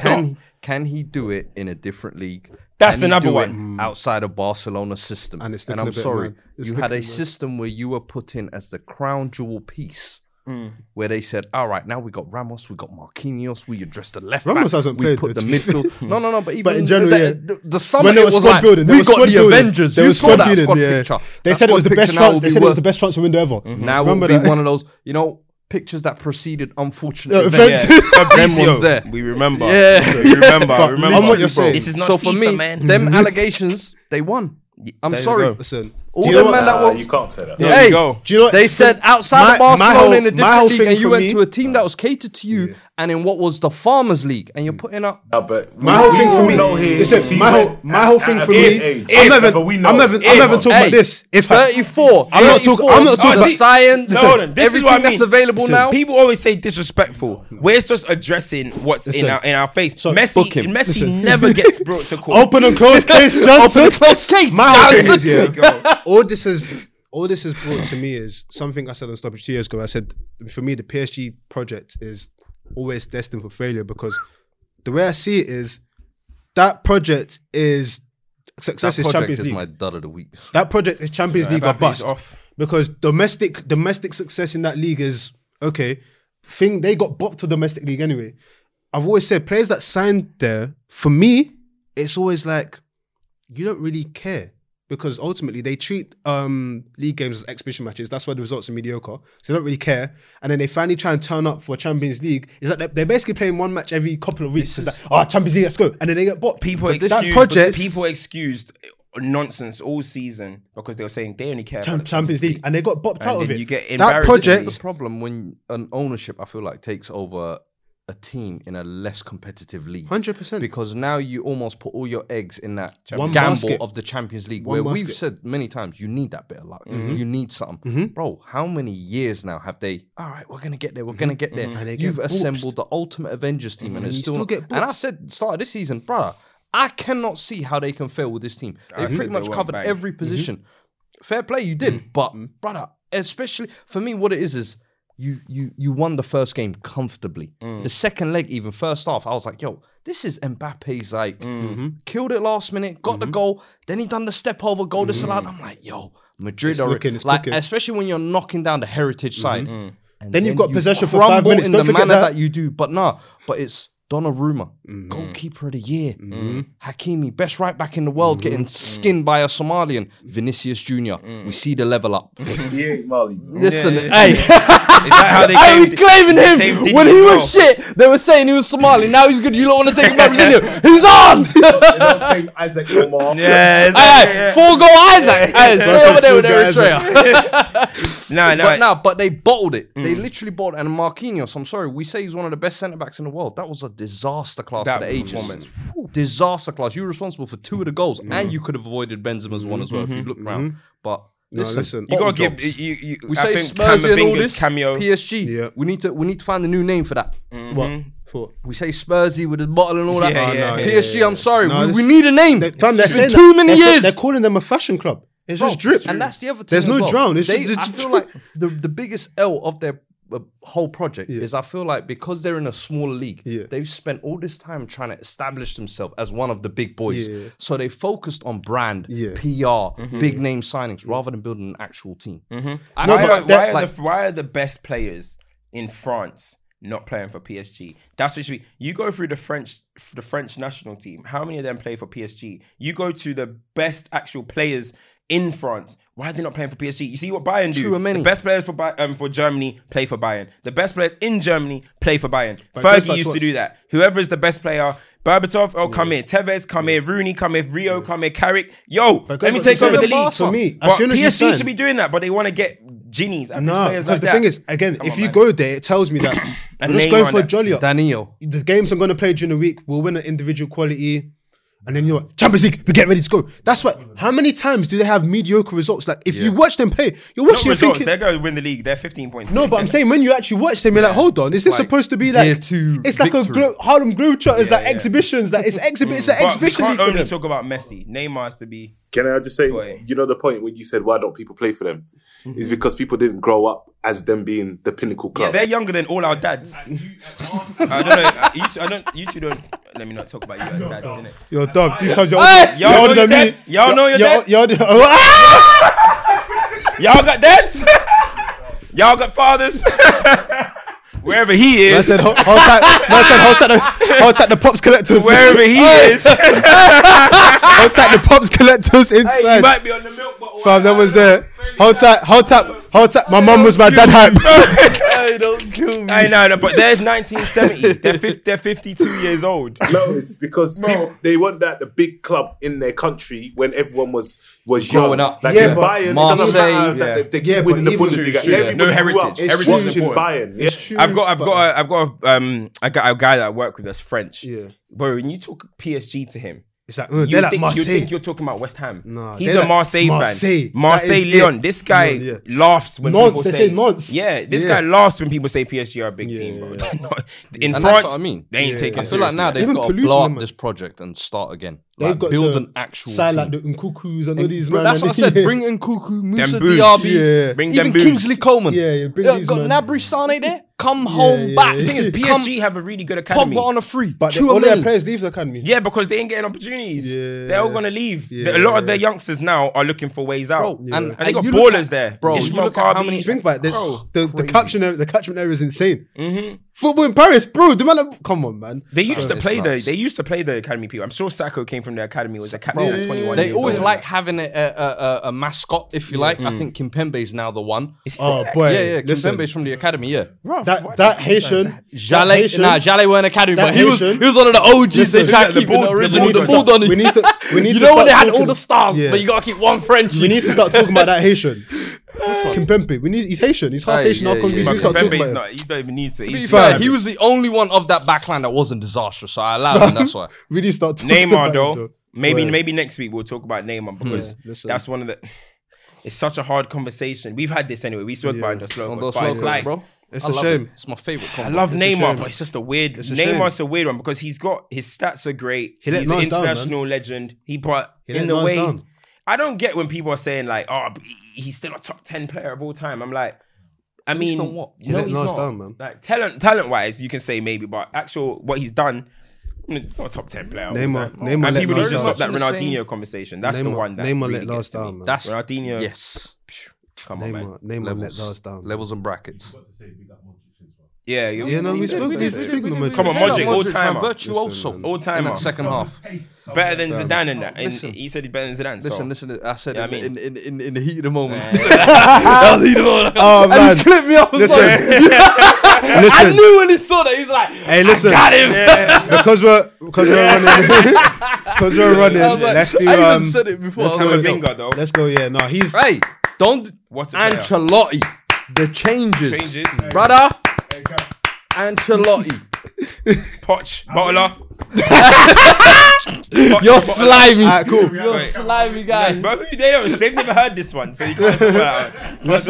can he do it in a different league? That's another one. Outside of Barcelona's system. And I'm sorry, you had a system where you were put in as the crown jewel piece. Mm. Where they said, all right, now we got Ramos, we got Marquinhos, we addressed the left back. Ramos hasn't played. We put the midfield. No, but even but in general, the summer it was like, building, we got the Avengers. You saw that squad picture. They said it was the best chance. They said it was the best transfer window ever. Now it would be one of those, pictures that preceded unfortunate events. Fabricio, there. We remember. Yeah, so remember. I'm what you're saying. This is not FIFA, man. Them allegations, they won. I'm sorry. Listen. All the men that were... You can't say that. Hey, they said outside of Barcelona in a different league, and you went to a team that was catered to you, and in what was the Farmers League, and you're putting up... My whole thing for me... Listen, my whole thing for me... I'm never talking about this. 34. I'm not talking about science. Everything that's available now... People always say disrespectful. We're just addressing what's in our face. Messi never gets brought to court. Open and close case, Johnson. Open and close case. My whole thing is, all this has brought to me is something I said on Stoppage 2 years ago. I said, for me, the PSG project is always destined for failure, because the way I see it is that project is success. That project is my dud of the week. That project is Champions League or bust. Because domestic success in that league is okay. They got bopped to domestic league anyway. I've always said players that signed there, for me, it's always like, you don't really care. Because ultimately they treat league games as exhibition matches. That's why the results are mediocre. So they don't really care. And then they finally try and turn up for Champions League. Is that they're basically playing one match every couple of weeks. Like, Champions League, let's go. And then they get bopped. People excused nonsense all season because they were saying they only care about Champions League. And they got bopped out of it. You get embarrassed. That project is the problem when an ownership, I feel like, takes over a team in a less competitive league. 100%. Because now you almost put all your eggs in that gamble of the Champions League, where we've said many times, you need that bit of luck. You need something. Bro, how many years now have they, all right, we're going to get there, we're going to get there. And you've assembled the ultimate Avengers team and it's still get booped. And I said, start of this season, bro, I cannot see how they can fail with this team. They pretty much covered every position. Fair play, you did. But, brother, especially, for me, what it is you won the first game comfortably. The second leg, even first half, I was like, yo, this is Mbappe's like, killed it last minute, got the goal, then he done the step over, goal disallowed. I'm like, yo, Madrid it's are looking, it's like, cooking. Especially when you're knocking down the heritage side. And then you've got possession for 5 minutes. Don't forget that you do, but it's Donnarumma, goalkeeper of the year. Hakimi, best right back in the world, getting skinned by a Somalian. Vinicius Jr. We see the level up. Listen, hey. Is that how they came? We claiming him. When he was shit, they were saying he was Somali. Now he's good. You don't want to take him back Brazilian. He's ours. They don't claim Isaac Omar. Yeah. 4-goal Isaac. Hey, stay over there with Eritrea. But they bottled it. They literally bottled it. And Marquinhos, I'm sorry, we say he's one of the best centre-backs in the world. That was a disaster class for the ages. Disaster class. You were responsible for 2 of the goals, and you could have avoided Benzema's one as well if you looked round. But listen, you got to give. We say Spursy and all this cameo. PSG. Yeah. We need to find a new name for that. What? For we say Spursy with the bottle and all that. PSG. I'm sorry. We need a name. It's been too many years. They're calling them a fashion club. It's just drip. And that's the other thing. There's no drown. I feel like the biggest L of their whole project is, I feel like, because they're in a smaller league, they've spent all this time trying to establish themselves as one of the big boys, so they focused on brand, PR, big name signings, rather than building an actual team. Why are the best players in France not playing for PSG? That's what it should be. You go through the French national team, how many of them play for PSG? You go to the best actual players in France, Why are they not playing for PSG? You see what Bayern do. The best players for Germany play for Bayern. The best players in Germany play for Bayern. Fergie used to do that. Whoever is the best player, Berbatov, oh, come here. Tevez, come here. Rooney, come here. Rio, come here. Carrick, yo, let me take over the league. For me, but PSG should be doing that, but they want to get genies and players like that. Because the thing is, again, if you go there, it tells me that I'm just going for a jolly up. Daniel. The games I'm going to play during the week, we'll win an individual quality. And then you're like, Champions League, we get ready to go. That's what, how many times do they have mediocre results? Like, if you watch them play, you're watching thinking, they're going to win the league, they're 15 points. No, but I'm saying when you actually watch them, you're like, hold on, is this like, supposed to be like, it's like a Harlem Globetrotters, like exhibitions, like it's an exhibition league. You can't only talk about Messi, Neymar has to be. Can I just say, you know the point when you said, why don't people play for them? Is because people didn't grow up as them being the pinnacle club. Yeah, they're younger than all our dads. I don't know. You two don't. Let me not talk about you as dads, innit? You're dog. This time you're older than me. Y'all know you're dead. Y'all got dads. Y'all got fathers. Wherever he is. Man said, hold tight the pops collectors. Wherever he is. Hold tight the pops collectors inside. Hey, you might be on the milk bottle. Fam, that was there. Hold tight. My mum was my dad hype. Hey, don't kill me. I know, but there's 1970. They're 52 years old. No, it's because people, they weren't that the big club in their country when everyone was growing young. Up. Like in Bayern, Marseille, they win the Bundesliga. No heritage. Heritage in Bayern. I've got a guy that I work with that's French. Yeah. Bro, when you talk PSG to him, it's like, you think you're talking about West Ham. No, he's a Marseille fan. Marseille, Lyon. This guy laughs when people say... They say nonce. Yeah, this guy laughs when people say PSG are a big team, bro. In France, that's what I mean. They ain't taking it. I feel like now they've got to blow up this project and start again. They've got build to an actual team. Like the Nkukus and all these, man. That's what I said. Bring Nkuku, Moussa Diaby, even Kingsley Coleman. Yeah, bring these, man. Got Nabry Sané there. Come home back. The thing is, PSG have a really good academy. Pogba on a free. But all their players leave the academy. Yeah, because they ain't getting opportunities. Yeah. They're all going to leave. Yeah. A lot of their youngsters now are looking for ways out. Bro, and they got ballers there. Bro, you look at how many... Think about it. The catchment area is insane. Mm-hmm. Football in Paris, bro. The man, come on, man. They used to play the. They used to play the academy people. I'm sure Sacco came from the academy. Was a captain at 21. They always like having a mascot, if you like. I think Kimpembe's now the one. Oh boy, yeah. Kimpembe's from the academy, yeah. That Haitian, Jalé, nah, Jalé weren't academy, but he was one of the OGs. They tried to keep the original. The ball done. You know when they had all the stars, but you gotta keep one French. We need to start talking about that Haitian. Kimpembe, he's Haitian. He's half Haitian. Kimpembe's not. You don't even need to. He's fair. He was the only one of that backline that wasn't disastrous. So I allowed him. That's why. We need to start talking Neymar, though. Maybe next week we'll talk about Neymar because that's one of the. It's such a hard conversation. We've had this anyway. We spoke about the slogan, but it's like, bro, it's a shame. It's my favorite comment. I love Neymar, but it's just a weird. Neymar's a weird one because he's got his stats are great. He's an international legend. He but in the way. I don't get when people are saying like, oh, he's still a top 10 player of all time. I'm like, I mean, he's not. Down, man. Like talent-wise, you can say maybe, but actual what he's done, it's not a top 10 player. Neymar and people need to stop that Ronaldinho conversation. That's the one that Neymar really let Lars down, man. That's Ronaldinho. Yes, come on, man. Neymar let Lars down. Levels and brackets. Yeah, we speaking of Modric. Come on, Modric, all-timer. Virtuoso. All-timer. In that second half. Better than Zidane in that. He said he's better than Zidane. Listen, I said it in the heat of the moment. That was the heat of the moment. Oh, man. And he clipped me off. Listen. I knew when he saw that, he was like, hey, listen. I got him. Yeah. Because we're running. Let's do... I even said it before. Let's have a bingo, though. Let's go, yeah. No, he's... Hey, don't... Ancelotti. The changes. Changes. Brother. Ancelotti, Poch, bottler. You're slimy. Right, cool. You're a slimy guy. No, bro, they've never heard this one, so you can't talk about it. That's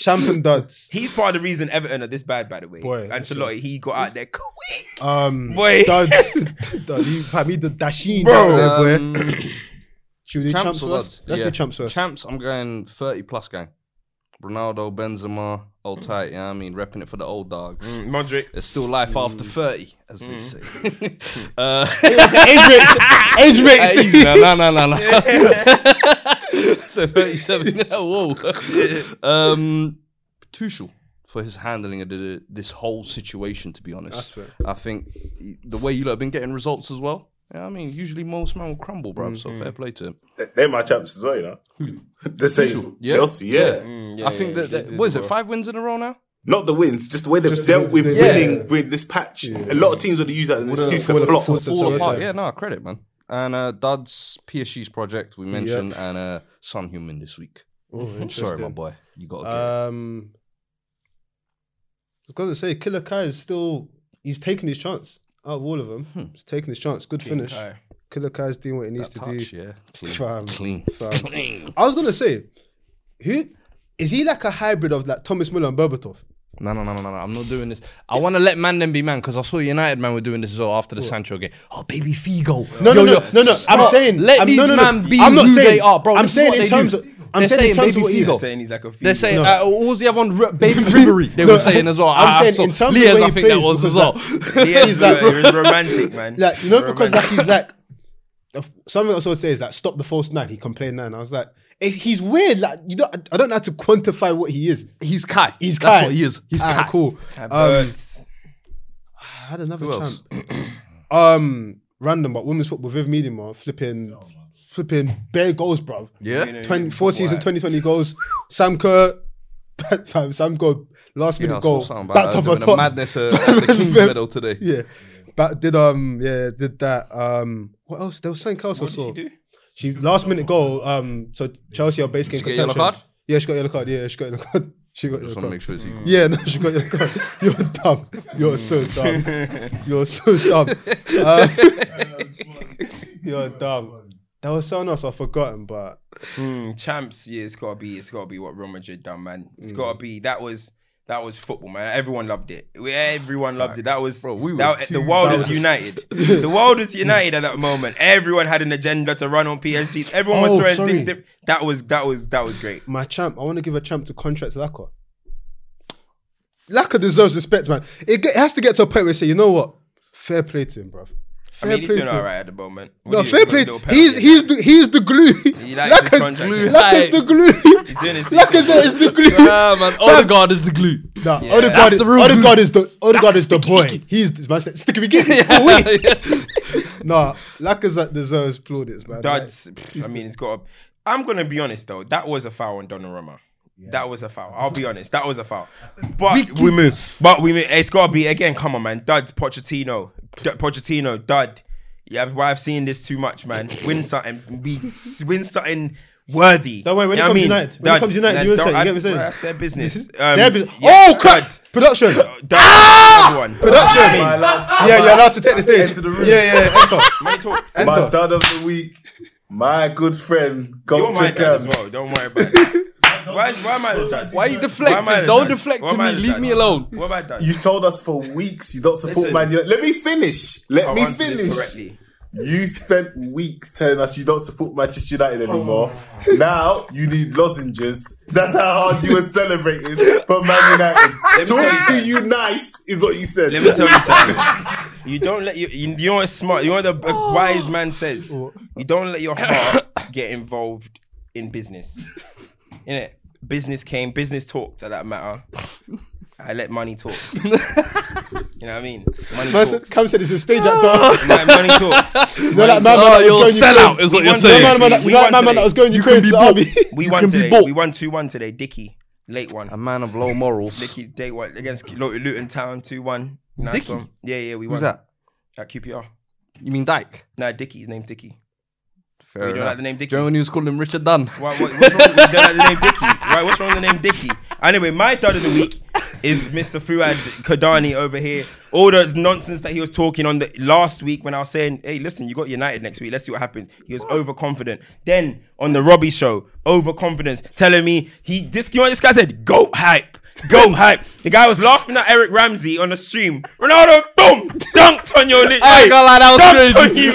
Champagne Duds. He's part of the reason Everton are this bad, by the way. Boy, Ancelotti, he got out there quick. Boy, Duds, he did Dashin, bro. Should we do champs first? Let's do champs first. Champs, I'm going 30 plus gang. Ronaldo, Benzema, old tight, you know what I mean? Repping it for the old dogs. Modric. There's still life after 30, as they say. Age rates. No. So 37. Whoa. Tuchel for his handling of this whole situation, to be honest. That's fair. I think the way you lot have been getting results as well, You know what I mean? Usually most men will crumble, bruv, so fair play to him. They're my champs as well, you know? They're saying Chelsea, I think that, what is it, 5 wins in a row now? Not the wins, just the way they've dealt with winning with this patch. A lot of teams would use that as an excuse to flop. Yeah, no, credit, man. And Dad's PSG's project, we mentioned, and Sun Heung-min this week. Oh, sorry, my boy. You got to get it. I was going to say, Killer Kai is still... He's taking his chance. Out of all of them, he's taking his chance. Good finish. Killer Kai's doing what he needs to do. Yeah. Clean. I was going to say, who... Is he like a hybrid of like Thomas Müller and Berbatov? No. I'm not doing this. I want to let man then be man because I saw United man were doing this as well after the Sancho game. Oh, baby Figo. No. I'm saying let these man be who they are, bro. I'm saying in terms of what he's saying, he's like a Figo. They're saying what was the other one? Baby Ribery. They were saying as well. I'm saying in terms of what I think that was as well. He's like romantic, man. Like you know because like he's like something else I would say is like stop the false nine. He complained nine. I was like. He's weird. Like you don't. I don't know how to quantify what he is. He's Kai. That's what he is. He's Kai. Cool. I had another champ. Random, but women's football. Vivi Miedema flipping bare goals, bro. Yeah. 2020 goals. Sam Kerr. Sam Kerr. Last minute goal. Back top of top. Madness. The King's medal today. Yeah. But did that. What else? There was something else I saw. What did she do? She last minute goal. So Chelsea are basically in contention. She got yellow card. Yeah, she got yellow card. She got. Just want to make sure it's equal. Yeah, no, she got yellow card. You're dumb. You're so dumb. You're so dumb. You're dumb. That was something else I've forgotten, but champs. Yeah, it's gotta be what Real Madrid done, man. It's gotta be. That was football, man. Everyone loved it. Everyone loved it. That was, bro, the world was united. The world was united at that moment. Everyone had an agenda to run on PSG. Everyone was throwing things. That was great. My champ. I want to give a champ to contract Lacazette. Lacazette deserves respect, man. It has to get to a point where you say, you know what? Fair play to him, bro. He's doing all right at the moment. Fair play. He's the glue. He likes his contract. Lacazette is the glue. Lacazette is the glue. Yeah, man. Odegaard is the glue. Nah, yeah. Odegaard is the boy. He's the man. Sticky wait. Nah, Lacazette deserves plaudits, man. It's got. I'm gonna be honest though. That was a foul on Donnarumma. Yeah. That was a foul. I'll be honest. That was a foul. But we miss. It's gotta be again. Come on, man. Duds, Pochettino, dud. Yeah, but I've seen this too much, man. Win something worthy. Don't worry, when it comes United, you get me saying? That's their business. Yeah, oh, crap! Dud. Production. Production. You're allowed to take this thing. Yeah, enter. Many talks. My dud of the week, my good friend. You're my dud as well, don't worry about it. Why am I the dad? Why are you deflecting? Don't deflect to me. Leave me alone. What am I done? You told us for weeks you don't support Man United. Let me finish. You spent weeks telling us you don't support Manchester United anymore. Oh. Now you need lozenges. That's how hard you were celebrating for Man United. Talk to you nice is what you said. Let me tell you something. You don't let you know what's smart. You know what the wise man says. You don't let your heart get involved in business. Innit? Business talked at that matter. I let money talk. You know what I mean? Money talks. Come said it's a stage actor. Money talks. You're like man that was going Ukraine. Is what you're saying. Man that was going Ukraine to the army. We won today. We won 2-1 today. Dicky, late one. A man of low morals. Dicky, day one against Luton Town, 2-1. Nice Dicky? One. Yeah, we won. Who's that? At QPR. You mean Dyke? No, Dicky. His name's Dicky. Fair enough. Don't like the name Dicky. Do you know when he was calling him Richard Dunn? What's wrong? Don't like the name Dicky. Right, what's wrong with the name Dicky? Anyway, my dud of the week is Mr. Fuad Kadani over here. All those nonsense that he was talking on the last week when I was saying, hey, listen, you got United next week. Let's see what happens. He was overconfident. Then on the Robbie show, overconfidence, telling me you know what this guy said? Goat hype. Go hype. The guy was laughing at Eric Ramsey on the stream. Ronaldo, boom, dunked on your lip. I ain't gonna lie, that was dunked on you,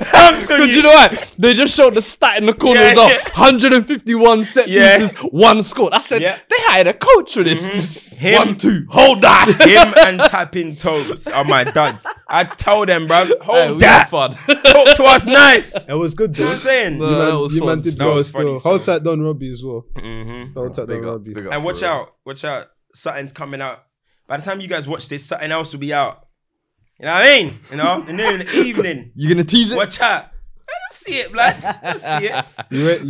man. Because you know what? They just showed the stat in the corner. It was up 151 set pieces, 1 score. I said, they hired a coach for this. Him, 1-2, hold that. Him and tapping toes are my duds. I told them, bro, hold that. Talk to us nice. It was good, dude. You know what I'm saying? You man did well still. Hold tight on Robbie as well. Hold tight on Robbie. And watch out. Something's coming out. By the time you guys watch this, something else will be out. You know what I mean? You know? And then in the evening. You gonna tease it? Watch out. See it, blood. I see it.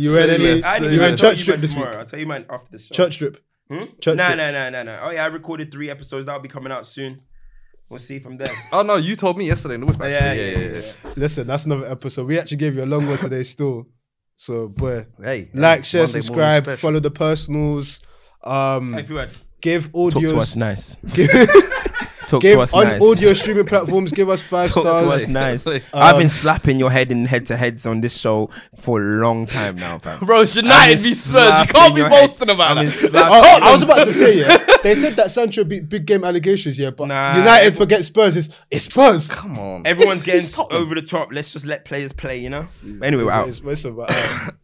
You went church strip this tomorrow. Week. I'll tell you, man, after this show. Church strip. Hmm? Church nah, strip. Nah. Oh yeah, I recorded 3 episodes. That'll be coming out soon. We'll see from there. Oh no, you told me yesterday. No, yeah. Listen, that's another episode. We actually gave you a long one today, still. So, boy, hey, like, share, subscribe, follow the personals. Give audios. Talk to us nice. Talk to us nice. On audio streaming platforms, give us 5 stars. Talk to us nice. I've been slapping your head in head-to-heads on this show for a long time now, bro. Bro, United v Spurs. You can't be boasting about that. I was about to say, yeah. They said that Sancho beat big game allegations, yeah, but nah, United forget Spurs. It's Spurs. Come on. Everyone's getting over the top. Let's just let players play, you know? Anyway, we're out.